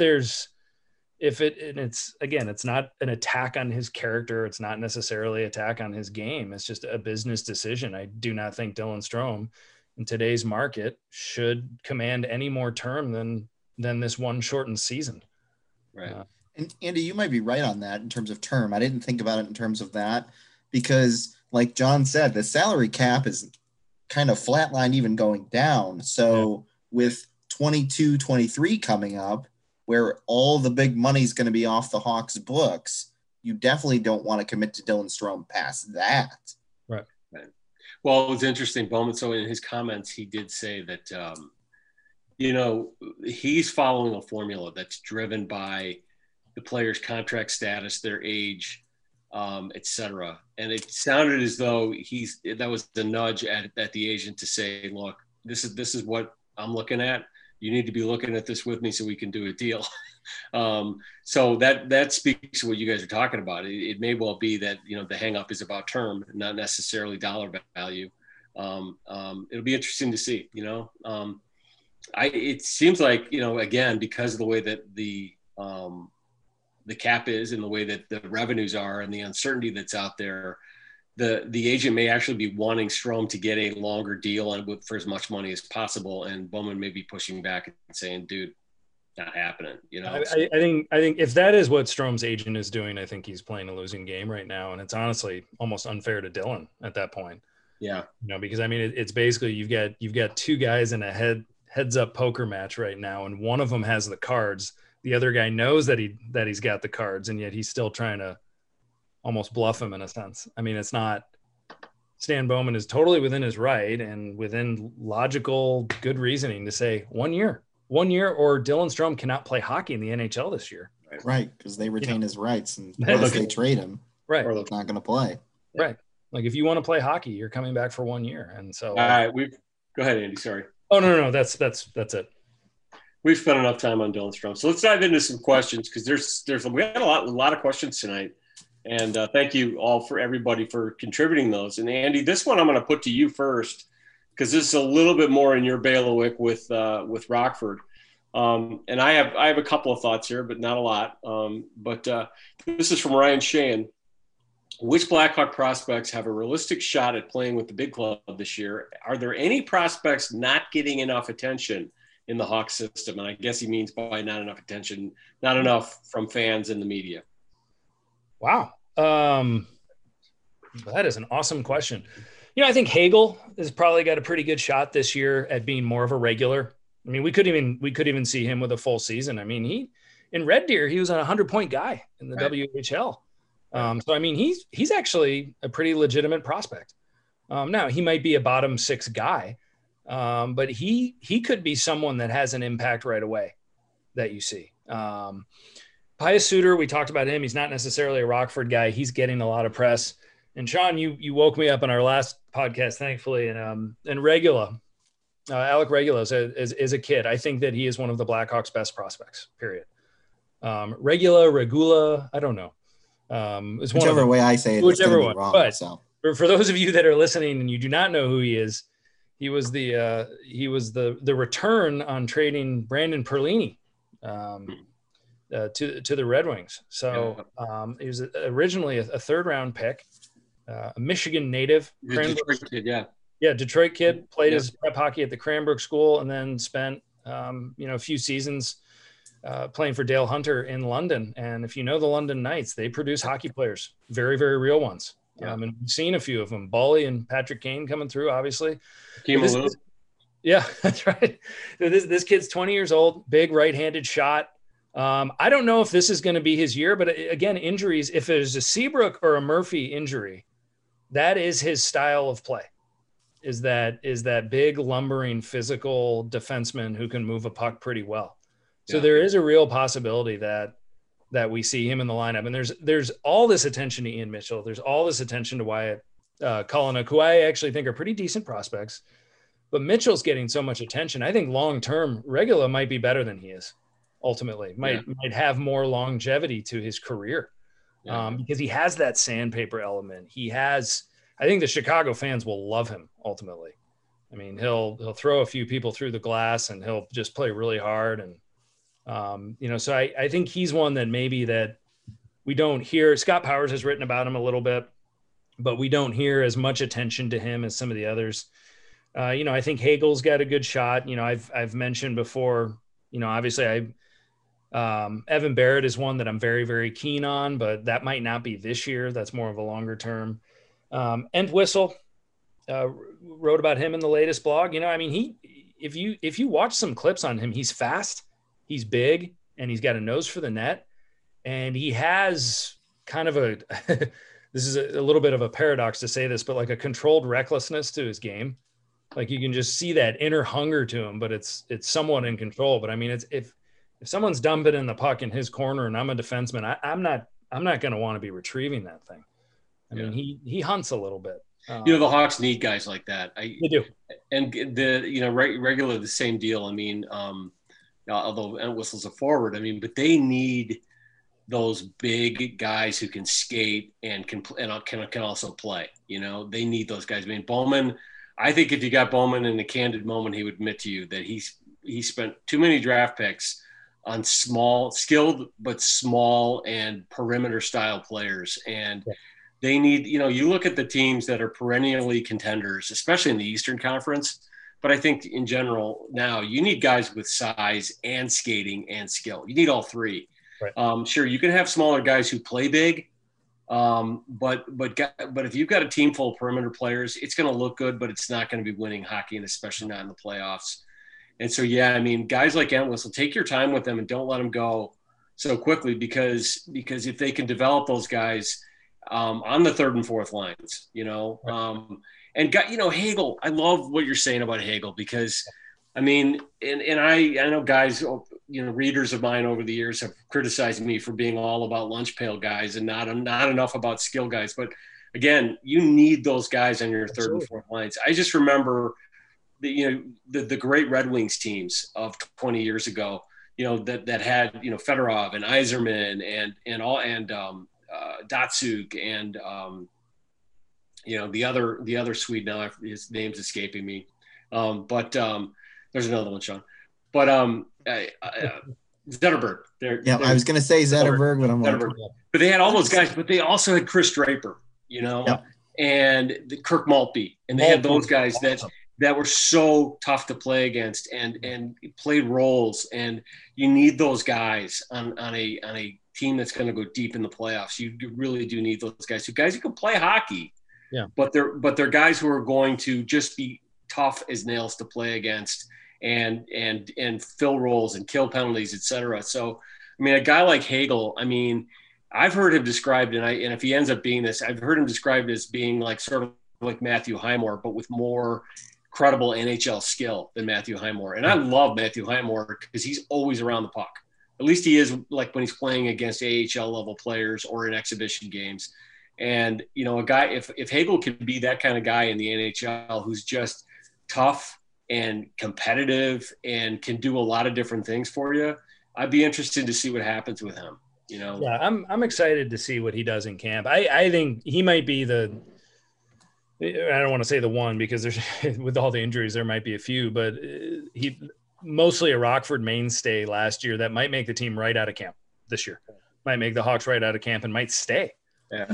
not an attack on his character. It's not necessarily attack on his game. It's just a business decision. I do not think Dylan Strome in today's market should command any more term than this one shortened season. Right. And Andy, you might be right on that in terms of term. I didn't think about it in terms of that because like John said, the salary cap is kind of flatlined, even going down. So yeah. with 22, 23 coming up, where all the big money's going to be off the Hawks' books, you definitely don't want to commit to Dylan Strome past that. Right. Well, it was interesting, Bowman. So in his comments, he did say that, he's following a formula that's driven by the player's contract status, their age, et cetera. And it sounded as though that was the nudge at the agent to say, look, this is what I'm looking at. You need to be looking at this with me so we can do a deal. So that speaks to what you guys are talking about. It may well be that, the hang up is about term, not necessarily dollar value. It'll be interesting to see, it seems like, again, because of the way that the cap is and the way that the revenues are and the uncertainty that's out there, the agent may actually be wanting Strome to get a longer deal and for as much money as possible. And Bowman may be pushing back and saying, dude, not happening. I think if that is what Strome's agent is doing, I think he's playing a losing game right now. And it's honestly almost unfair to Dylan at that point. Yeah. Because I mean, it's basically, you've got two guys in a heads up poker match right now. And one of them has the cards. The other guy knows that he's got the cards, and yet he's still trying to almost bluff him in a sense. I mean, it's not. Stan Bowman is totally within his right and within logical, good reasoning to say one year, or Dylan Strome cannot play hockey in the NHL this year. Right, because they retain his rights, and unless they trade him, right, or they're not going to play. Right, like if you want to play hockey, you're coming back for 1 year, and so. All right, go ahead, Andy. Sorry. Oh no, that's it. We've spent enough time on Dylan Strome, so let's dive into some questions because we had a lot of questions tonight. And thank you all for everybody for contributing those. And Andy, this one I'm going to put to you first because this is a little bit more in your bailiwick with Rockford. And I have a couple of thoughts here, but not a lot. But this is from Ryan Sheehan. Which Blackhawk prospects have a realistic shot at playing with the big club this year? Are there any prospects not getting enough attention in the Hawks system? And I guess he means by not enough attention, not enough from fans and the media. Wow. That is an awesome question. I think Hagel has probably got a pretty good shot this year at being more of a regular. I mean, we could even see him with a full season. I mean, in Red Deer, he was a 100-point guy in the right. WHL. So, I mean, he's actually a pretty legitimate prospect. Now, he might be a bottom six guy, but he could be someone that has an impact right away that you see. Pius Suter, we talked about him. He's not necessarily a Rockford guy. He's getting a lot of press. And Sean, you woke me up on our last podcast, thankfully. And Regula, Alec Regula is a kid. I think that he is one of the Blackhawks' best prospects, period. Regula, I don't know. It's one whichever of way I say it, whichever one. Wrong, but so. For those of you that are listening and you do not know who he is, he was the return on trading Brandon Perlini. To the Red Wings. So he was originally a third-round pick, a Michigan native. Detroit kid, yeah. Yeah, Detroit kid, played his prep hockey at the Cranbrook School and then spent, a few seasons playing for Dale Hunter in London. And if you know the London Knights, they produce hockey players, very, very real ones. Yeah. And we've seen a few of them, Bolly and Patrick Kane coming through, obviously. Yeah, that's right. So this kid's 20 years old, big right-handed shot. I don't know if this is going to be his year, but again, injuries, if it is a Seabrook or a Murphy injury, that is his style of play, is that big lumbering physical defenseman who can move a puck pretty well. So yeah. There is a real possibility that we see him in the lineup. And there's all this attention to Ian Mitchell. There's all this attention to Wyatt Kalina, who I actually think are pretty decent prospects. But Mitchell's getting so much attention. I think long-term, Regula might be better than he is, ultimately. Might have more longevity to his career because he has that sandpaper element. He has – I think the Chicago fans will love him, ultimately. I mean, he'll throw a few people through the glass and he'll just play really hard. And, so I think he's one that maybe that we don't hear. Scott Powers has written about him a little bit, but we don't hear as much attention to him as some of the others. I think Hagel's got a good shot. I've mentioned before, obviously Evan Barrett is one that I'm very, very keen on, but that might not be this year. That's more of a longer term. Entwistle wrote about him in the latest blog. If you watch some clips on him, he's fast, he's big, and he's got a nose for the net. And he has kind of a, this is a little bit of a paradox to say this, but like a controlled recklessness to his game. Like you can just see that inner hunger to him, but it's somewhat in control. But I mean, it's if someone's dumping in the puck in his corner and I'm a defenseman, I'm not going to want to be retrieving that thing. I mean, he hunts a little bit. The Hawks need guys like that. They do. And Regula, the same deal. I mean, although Entwistle's a forward, but they need those big guys who can skate and can also play. They need those guys. Bowman. I think if you got Bowman in a candid moment, he would admit to you that he spent too many draft picks on skilled but small and perimeter style players. And they need, you look at the teams that are perennially contenders, especially in the Eastern Conference. But I think in general now you need guys with size and skating and skill. You need all three. Right. Sure, you can have smaller guys who play big. But if you've got a team full of perimeter players, it's going to look good, but it's not going to be winning hockey, and especially not in the playoffs. And so, guys like Entwistle, take your time with them and don't let them go so quickly because if they can develop those guys on the third and fourth lines, Hagel, I love what you're saying about Hagel because I know guys, readers of mine over the years have criticized me for being all about lunch pail guys and not enough about skill guys. But again, you need those guys on your third and fourth lines. I just remember the great Red Wings teams of 20 years ago, that had, Fedorov and Yzerman and Datsuk and, the other Swede now, his name's escaping me. There's another one, Sean. But Zetterberg. I was going to say Zetterberg, but I'm Zetterberg. But they had all those guys, but they also had Chris Draper, and Kirk Maltby. And they had those guys that were so tough to play against and played roles. And you need those guys on a team that's going to go deep in the playoffs. You really do need those guys. So guys who can play hockey, but they're guys who are going to just be tough as nails to play against and fill roles and kill penalties, et cetera. So, a guy like Hagel, I've heard him described, and if he ends up being this, I've heard him described as being like sort of like Matthew Highmore, but with more credible NHL skill than Matthew Highmore. And I love Matthew Highmore because he's always around the puck. At least he is, like when he's playing against AHL level players or in exhibition games. And, a guy, if Hagel can be that kind of guy in the NHL who's just tough and competitive and can do a lot of different things for you, I'd be interested to see what happens with him. I'm excited to see what he does in camp. I think he might be I don't want to say the one because there's with all the injuries, there might be a few, but he mostly a Rockford mainstay last year that might make the team right out of camp this year, might make the Hawks right out of camp and might stay. Yeah.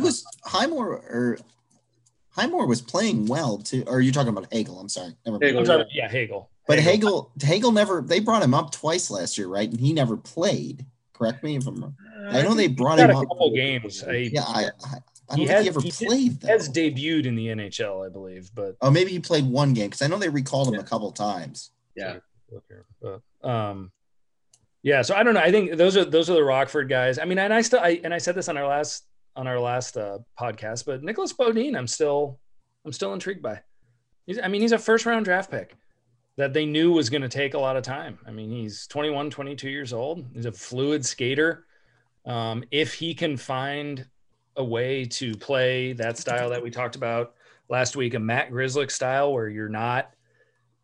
Highmore was playing well too. Or are you talking about Hagel? I'm sorry. Hagel. But Hagel never. They brought him up twice last year, right? And he never played. Correct me if I'm wrong. I know they brought him up a couple games. I don't think he ever played. He has debuted in the NHL, I believe. But maybe he played one game because I know they recalled him a couple times. Yeah. So I don't know. I think those are the Rockford guys. I said this on our last. podcast, but Nicholas Bodine, I'm still intrigued by. He's a first round draft pick that they knew was going to take a lot of time. He's 21, 22 years old. He's a fluid skater. If he can find a way to play that style that we talked about last week, a Matt Grizzlick style where you're not,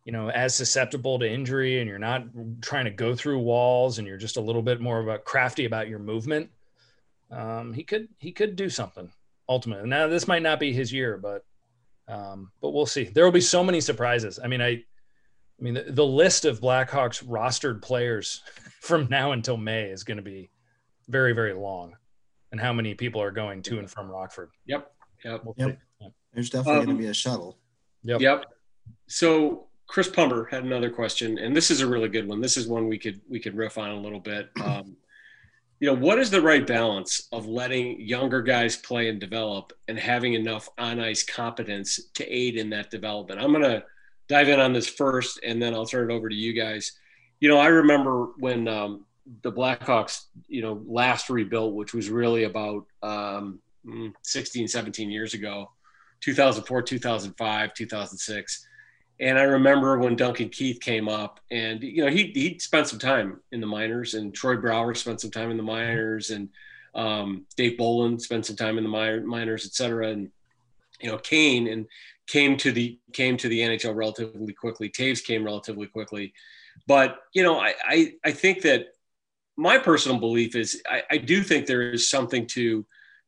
you know, as susceptible to injury and you're not trying to go through walls and you're just a little bit more of a crafty about your movement. He could do something ultimately. Now this might not be his year, but we'll see. There will be so many surprises. I mean, the list of Blackhawks rostered players from now until May is going to be very, very long, and how many people are going to and from Rockford. Yep. There's definitely going to be a shuttle. Yep. So Chris Pumber had another question, and this is a really good one. This is one we could riff on a little bit. You know, what is the right balance of letting younger guys play and develop and having enough on-ice competence to aid in that development? I'm going to dive in on this first, and then I'll turn it over to you guys. You know, I remember when the Blackhawks, you know, last rebuilt, which was really about 16, 17 years ago, 2004, 2005, 2006. And I remember when Duncan Keith came up, and, you know, he spent some time in the minors, and Troy Brower spent some time in the minors, and Dave Boland spent some time in the minors, et cetera. And, you know, Kane came to the NHL relatively quickly. Toews came relatively quickly. But, you know, I think that my personal belief is I do think there is something to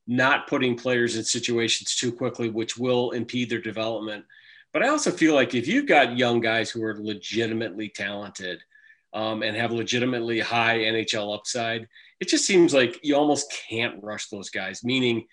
not putting players in situations too quickly, which will impede their development. But I also feel like if you've got young guys who are legitimately talented and have legitimately high NHL upside, it just seems like you almost can't rush those guys, meaning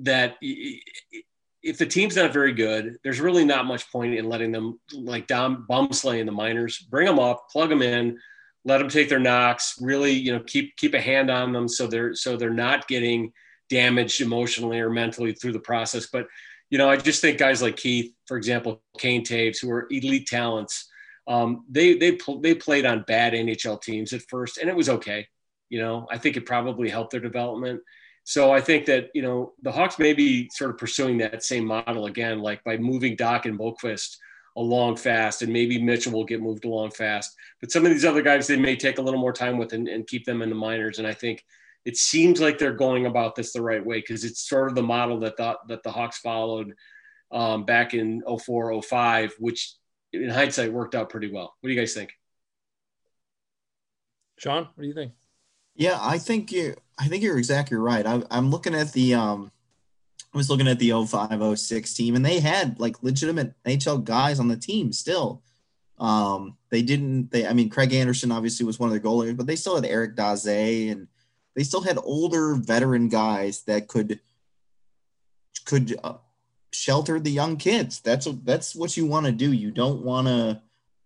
that if the team's not very good, there's really not much point in letting them like bumsley in the minors. Bring them up, plug them in, let them take their knocks, really, you know, keep a hand on them so they're not getting damaged emotionally or mentally through the process. But you know, I just think guys like Keith, for example, Kane Toews, who are elite talents, they played on bad NHL teams at first, and it was okay. You know, I think it probably helped their development. So I think that, you know, the Hawks may be sort of pursuing that same model again, like by moving Doc and Boqvist along fast, and maybe Mitchell will get moved along fast. But some of these other guys they may take a little more time with and keep them in the minors. And I think it seems like they're going about this the right way, because it's sort of the model that the Hawks followed back in 04, 05, which in hindsight worked out pretty well. What do you guys think? Sean, what do you think? Yeah, I think you're exactly right. I'm looking at the I was looking at the 05, 06 team, and they had like legitimate NHL guys on the team still. Craig Anderson obviously was one of their goalies, but they still had Eric Dazé, and they still had older veteran guys that could shelter the young kids. That's what you want to do. You don't want to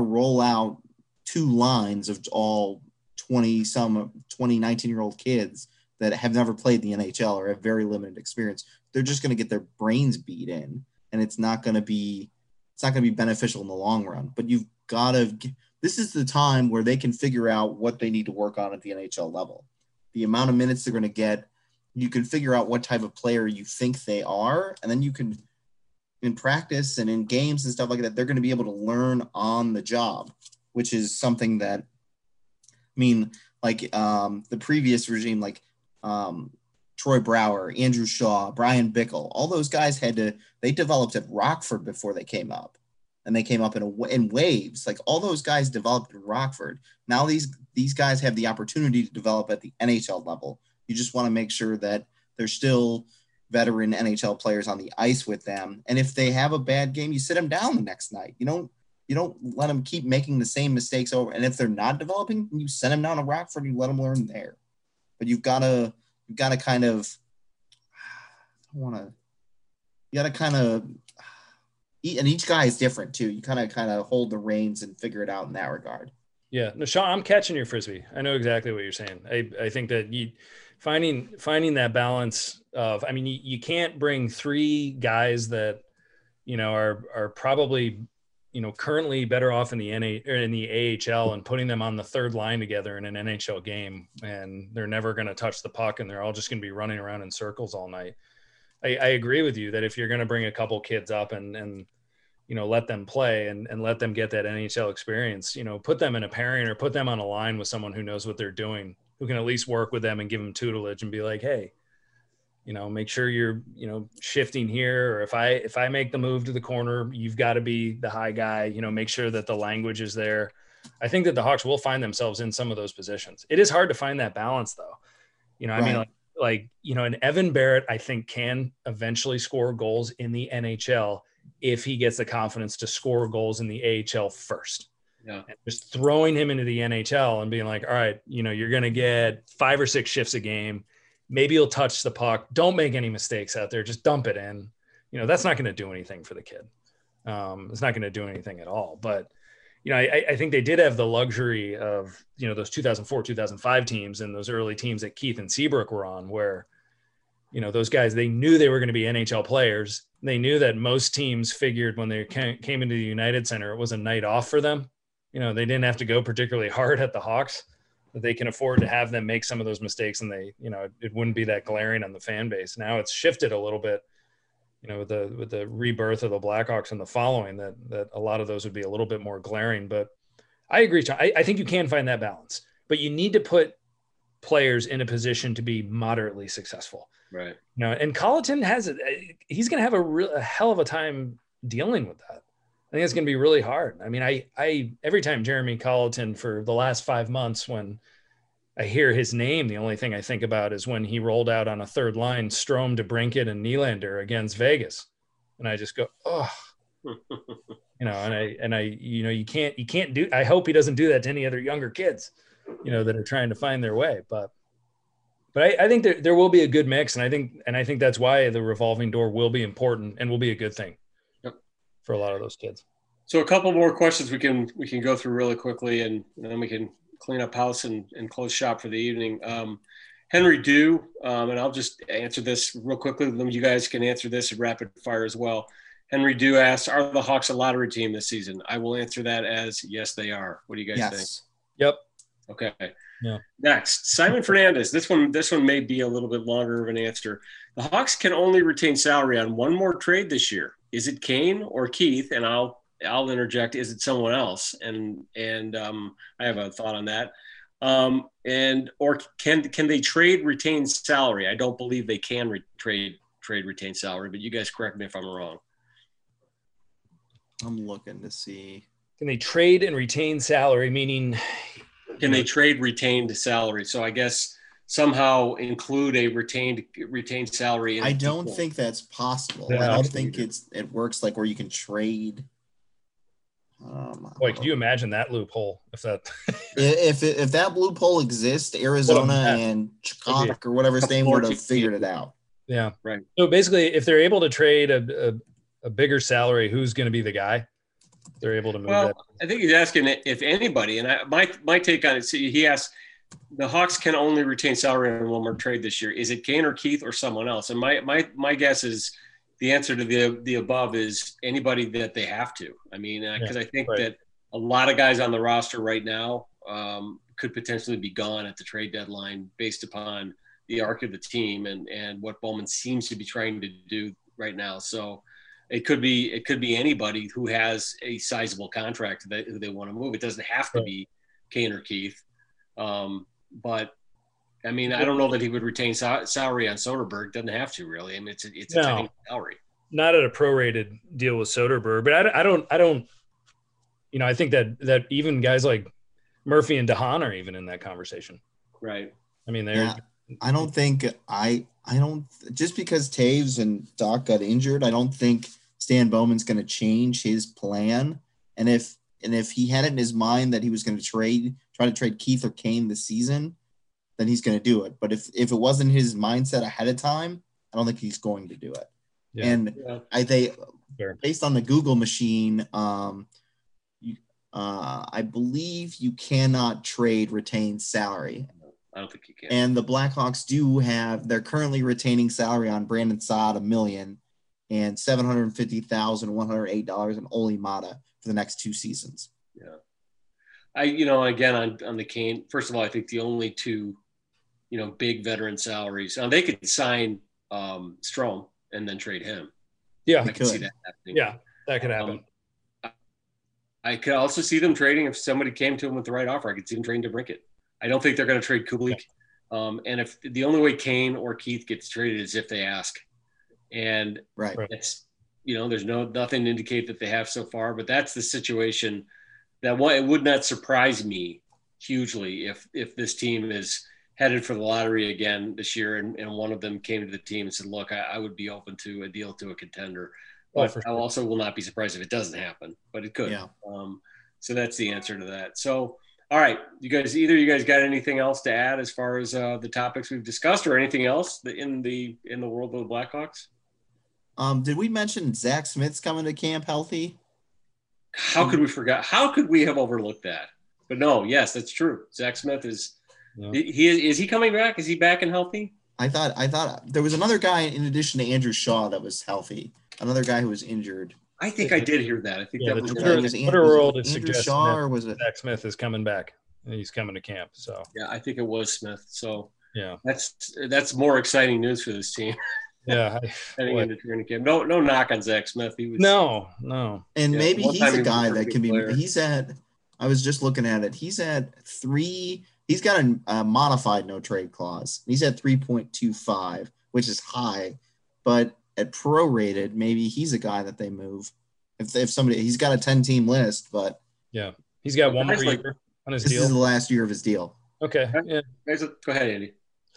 roll out two lines of all 19 year old kids that have never played the NHL or have very limited experience. They're just going to get their brains beat in, and it's not going to be beneficial in the long run. But you've got to. This is the time where they can figure out what they need to work on at the NHL level. The amount of minutes they're going to get, you can figure out what type of player you think they are. And then you can, in practice and in games and stuff like that, they're going to be able to learn on the job, which is something that, I mean, like the previous regime, like Troy Brower, Andrew Shaw, Brian Bickle, all those guys they developed at Rockford before they came up. And they came up in waves. Like all those guys developed in Rockford. Now these guys have the opportunity to develop at the NHL level. You just want to make sure that there's still veteran NHL players on the ice with them. And if they have a bad game, you sit them down the next night. You don't let them keep making the same mistakes over. And if they're not developing, you send them down to Rockford and you let them learn there. But you've got to kind of and each guy is different too. You kind of hold the reins and figure it out in that regard. Yeah, no, Sean, I'm catching your frisbee. I know exactly what you're saying. I think that you finding that balance of, I mean, you can't bring three guys that, you know, are probably, you know, currently better off in the AHL and putting them on the third line together in an NHL game, and they're never going to touch the puck, and they're all just going to be running around in circles all night. I agree with you that if you're going to bring a couple kids up and you know, let them play and let them get that NHL experience, you know, put them in a pairing or put them on a line with someone who knows what they're doing, who can at least work with them and give them tutelage and be like, hey, you know, make sure you're, you know, shifting here, or if I make the move to the corner, you've got to be the high guy, you know, make sure that the language is there. I think that the Hawks will find themselves in some of those positions. It is hard to find that balance though. You know, right. I mean, like, you know, and Evan Barrett, I think, can eventually score goals in the NHL if he gets the confidence to score goals in the AHL first. Yeah. And just throwing him into the NHL and being like, all right, you know, you're going to get 5 or 6 shifts a game. Maybe you'll touch the puck. Don't make any mistakes out there. Just dump it in. You know, that's not going to do anything for the kid. It's not going to do anything at all. But, you know, I think they did have the luxury of, you know, those 2004, 2005 teams and those early teams that Keith and Seabrook were on where, you know, those guys, they knew they were going to be NHL players. They knew that most teams figured when they came into the United Center, it was a night off for them. You know, they didn't have to go particularly hard at the Hawks. They can afford to have them make some of those mistakes, and they, you know, it wouldn't be that glaring on the fan base. Now it's shifted a little bit, you know, with the rebirth of the Blackhawks and the following that a lot of those would be a little bit more glaring. But I agree, I think you can find that balance, but you need to put players in a position to be moderately successful. Right. You know, and Colliton he's going to have a hell of a time dealing with that. I think it's going to be really hard. I mean, I every time Jeremy Colliton for the last 5 months, when I hear his name, the only thing I think about is when he rolled out on a third line, Strome, DeBrincat, and Nylander against Vegas, and I just go, oh, you know, and I, you know, you can't do. I hope he doesn't do that to any other younger kids, you know, that are trying to find their way. But I think there will be a good mix, and I think that's why the revolving door will be important and will be a good thing for a lot of those kids. So a couple more questions we can go through really quickly, and then we can clean up house and close shop for the evening. Henry Dew, and I'll just answer this real quickly. Then you guys can answer this in rapid fire as well. Henry Dew asks, are the Hawks a lottery team this season? I will answer that as yes, they are. What do you guys think? Yep. Okay. Yeah. Next, Simon Fernandez. This one may be a little bit longer of an answer. The Hawks can only retain salary on one more trade this year. Is it Kane or Keith? And I'll interject. Is it someone else? And I have a thought on that. Or can they trade retained salary? I don't believe they can trade retained salary, but you guys correct me if I'm wrong. I'm looking to see. Can they trade and retain salary? Meaning, can they trade retained salary? So I guess somehow include a retained salary. I don't think that's possible. Yeah, I don't think it works like where you can trade. Boy, could you imagine that loophole? If that loophole exists, Arizona and Chicago or whatever his name would have figured it out. Yeah, right. So basically, if they're able to trade a bigger salary, who's going to be the guy? They're able to move. Well, I think he's asking if anybody, and my take on it. See, he asked, the Hawks can only retain salary on one more trade this year. Is it Kane or Keith or someone else? And my guess is the answer to the above is anybody that they have to. I mean, because I think that a lot of guys on the roster right now could potentially be gone at the trade deadline based upon the arc of the team and what Bowman seems to be trying to do right now. So. It could be anybody who has a sizable contract that they want to move. It doesn't have to be Kane or Keith, but I mean, I don't know that he would retain salary on Soderbergh. Doesn't have to really. I mean, it's a tiny salary. Not at a prorated deal with Soderbergh, but I don't. You know, I think that even guys like Murphy and DeHaan are even in that conversation. Right. I mean, they're. Yeah. I don't think I don't, just because Toews and Doc got injured, I don't think Stan Bowman's going to change his plan. And if he had it in his mind that he was going to try to trade Keith or Kane this season, then he's going to do it. But if it wasn't his mindset ahead of time, I don't think he's going to do it. Yeah. And yeah. Based on the Google machine, I believe you cannot trade retained salary. I don't think you can. And the Blackhawks they're currently retaining salary on Brandon Saad $1 million and $750,108 and Ole Mata for the next 2 seasons. Yeah. Again, on the Kane, first of all, I think the only 2, you know, big veteran salaries, now they could sign Strome and then trade him. Yeah. I could see that happening. Yeah, that could happen. I could also see them trading if somebody came to him with the right offer. I could see them trading DeBrincat. I don't think they're going to trade Kubalik. And if the only way Kane or Keith gets traded is if they ask, and it's, you know, there's nothing to indicate that they have so far, but that's the situation that it would not surprise me hugely if this team is headed for the lottery again this year. And one of them came to the team and said, look, I would be open to a deal to a contender, but I also will not be surprised if it doesn't happen, but it could. Yeah. So that's the answer to that. So, all right, you guys, either you guys got anything else to add as far as the topics we've discussed or anything else in the world of the Blackhawks? Did we mention Zach Smith's coming to camp healthy? How could we have overlooked that? But no, yes, that's true. Zach Smith is he coming back? Is he back and healthy? I thought there was another guy in addition to Andrew Shaw that was healthy. Another guy who was injured. I think I did hear that. I think that was the Twitter world is suggesting that Zach Smith is coming back and he's coming to camp. So yeah, I think it was Smith. So yeah, that's more exciting news for this team. Yeah, heading into training camp. No knock on Zach Smith. He was no. And yeah, maybe he's a guy that can be. He's at. I was just looking at it. He's at three. He's got a modified no trade clause. He's at 3.25, which is high, but at prorated, maybe he's a guy that they move. If somebody, he's got a 10-team list, but yeah, he's got one more year on his deal. This is the last year of his deal. Okay, yeah. Go ahead, Andy.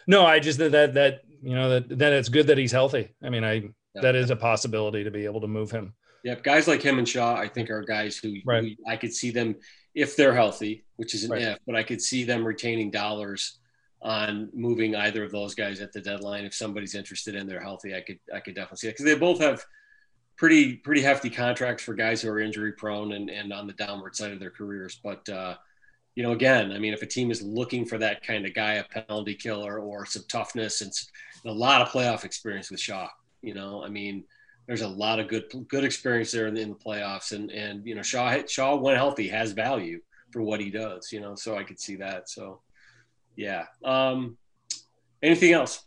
No, I just that it's good that he's healthy. I mean, that is a possibility to be able to move him. Yeah, guys like him and Shaw, I think, are guys who I could see them if they're healthy, which is an if, but I could see them retaining dollars on moving either of those guys at the deadline. If somebody's interested and they're healthy, I could definitely see it, because they both have pretty hefty contracts for guys who are injury prone and on the downward side of their careers. But you know, again, I mean, if a team is looking for that kind of guy, a penalty killer or some toughness and a lot of playoff experience with Shaw, you know, I mean, there's a lot of good experience there in the playoffs, and you know, Shaw when healthy has value for what he does, you know, so I could see that. So. Yeah. Anything else?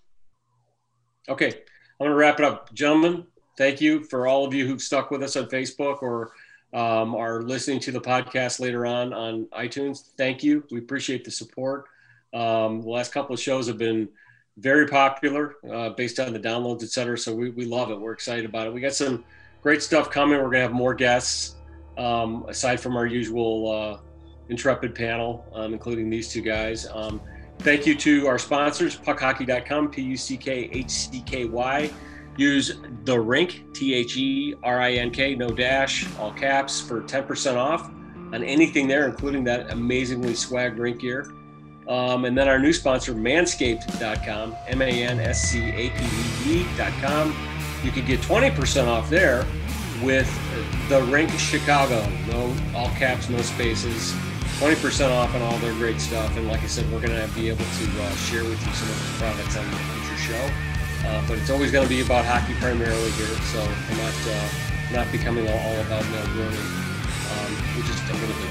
Okay. I'm going to wrap it up. Gentlemen, thank you for all of you who've stuck with us on Facebook or are listening to the podcast later on iTunes. Thank you. We appreciate the support. The last couple of shows have been very popular based on the downloads, et cetera. So we love it. We're excited about it. We got some great stuff coming. We're going to have more guests aside from our usual intrepid panel, including these two guys. Thank you to our sponsors, puckhockey.com, PUCKHCKY. Use the Rink, THERINK, no dash, all caps, for 10% off on anything there, including that amazingly swagged rink gear. And then our new sponsor, manscaped.com, manscaped.com. You can get 20% off there with the Rink Chicago, no all caps, no spaces. 20% off on all their great stuff. And like I said, we're going to be able to share with you some of the products on the future show. But it's always going to be about hockey primarily here. So we're not becoming all about Mel Browning. We're just a little bit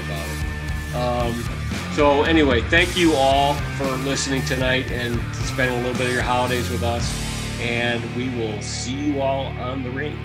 about it. So anyway, thank you all for listening tonight and spending a little bit of your holidays with us. And we will see you all on the rink.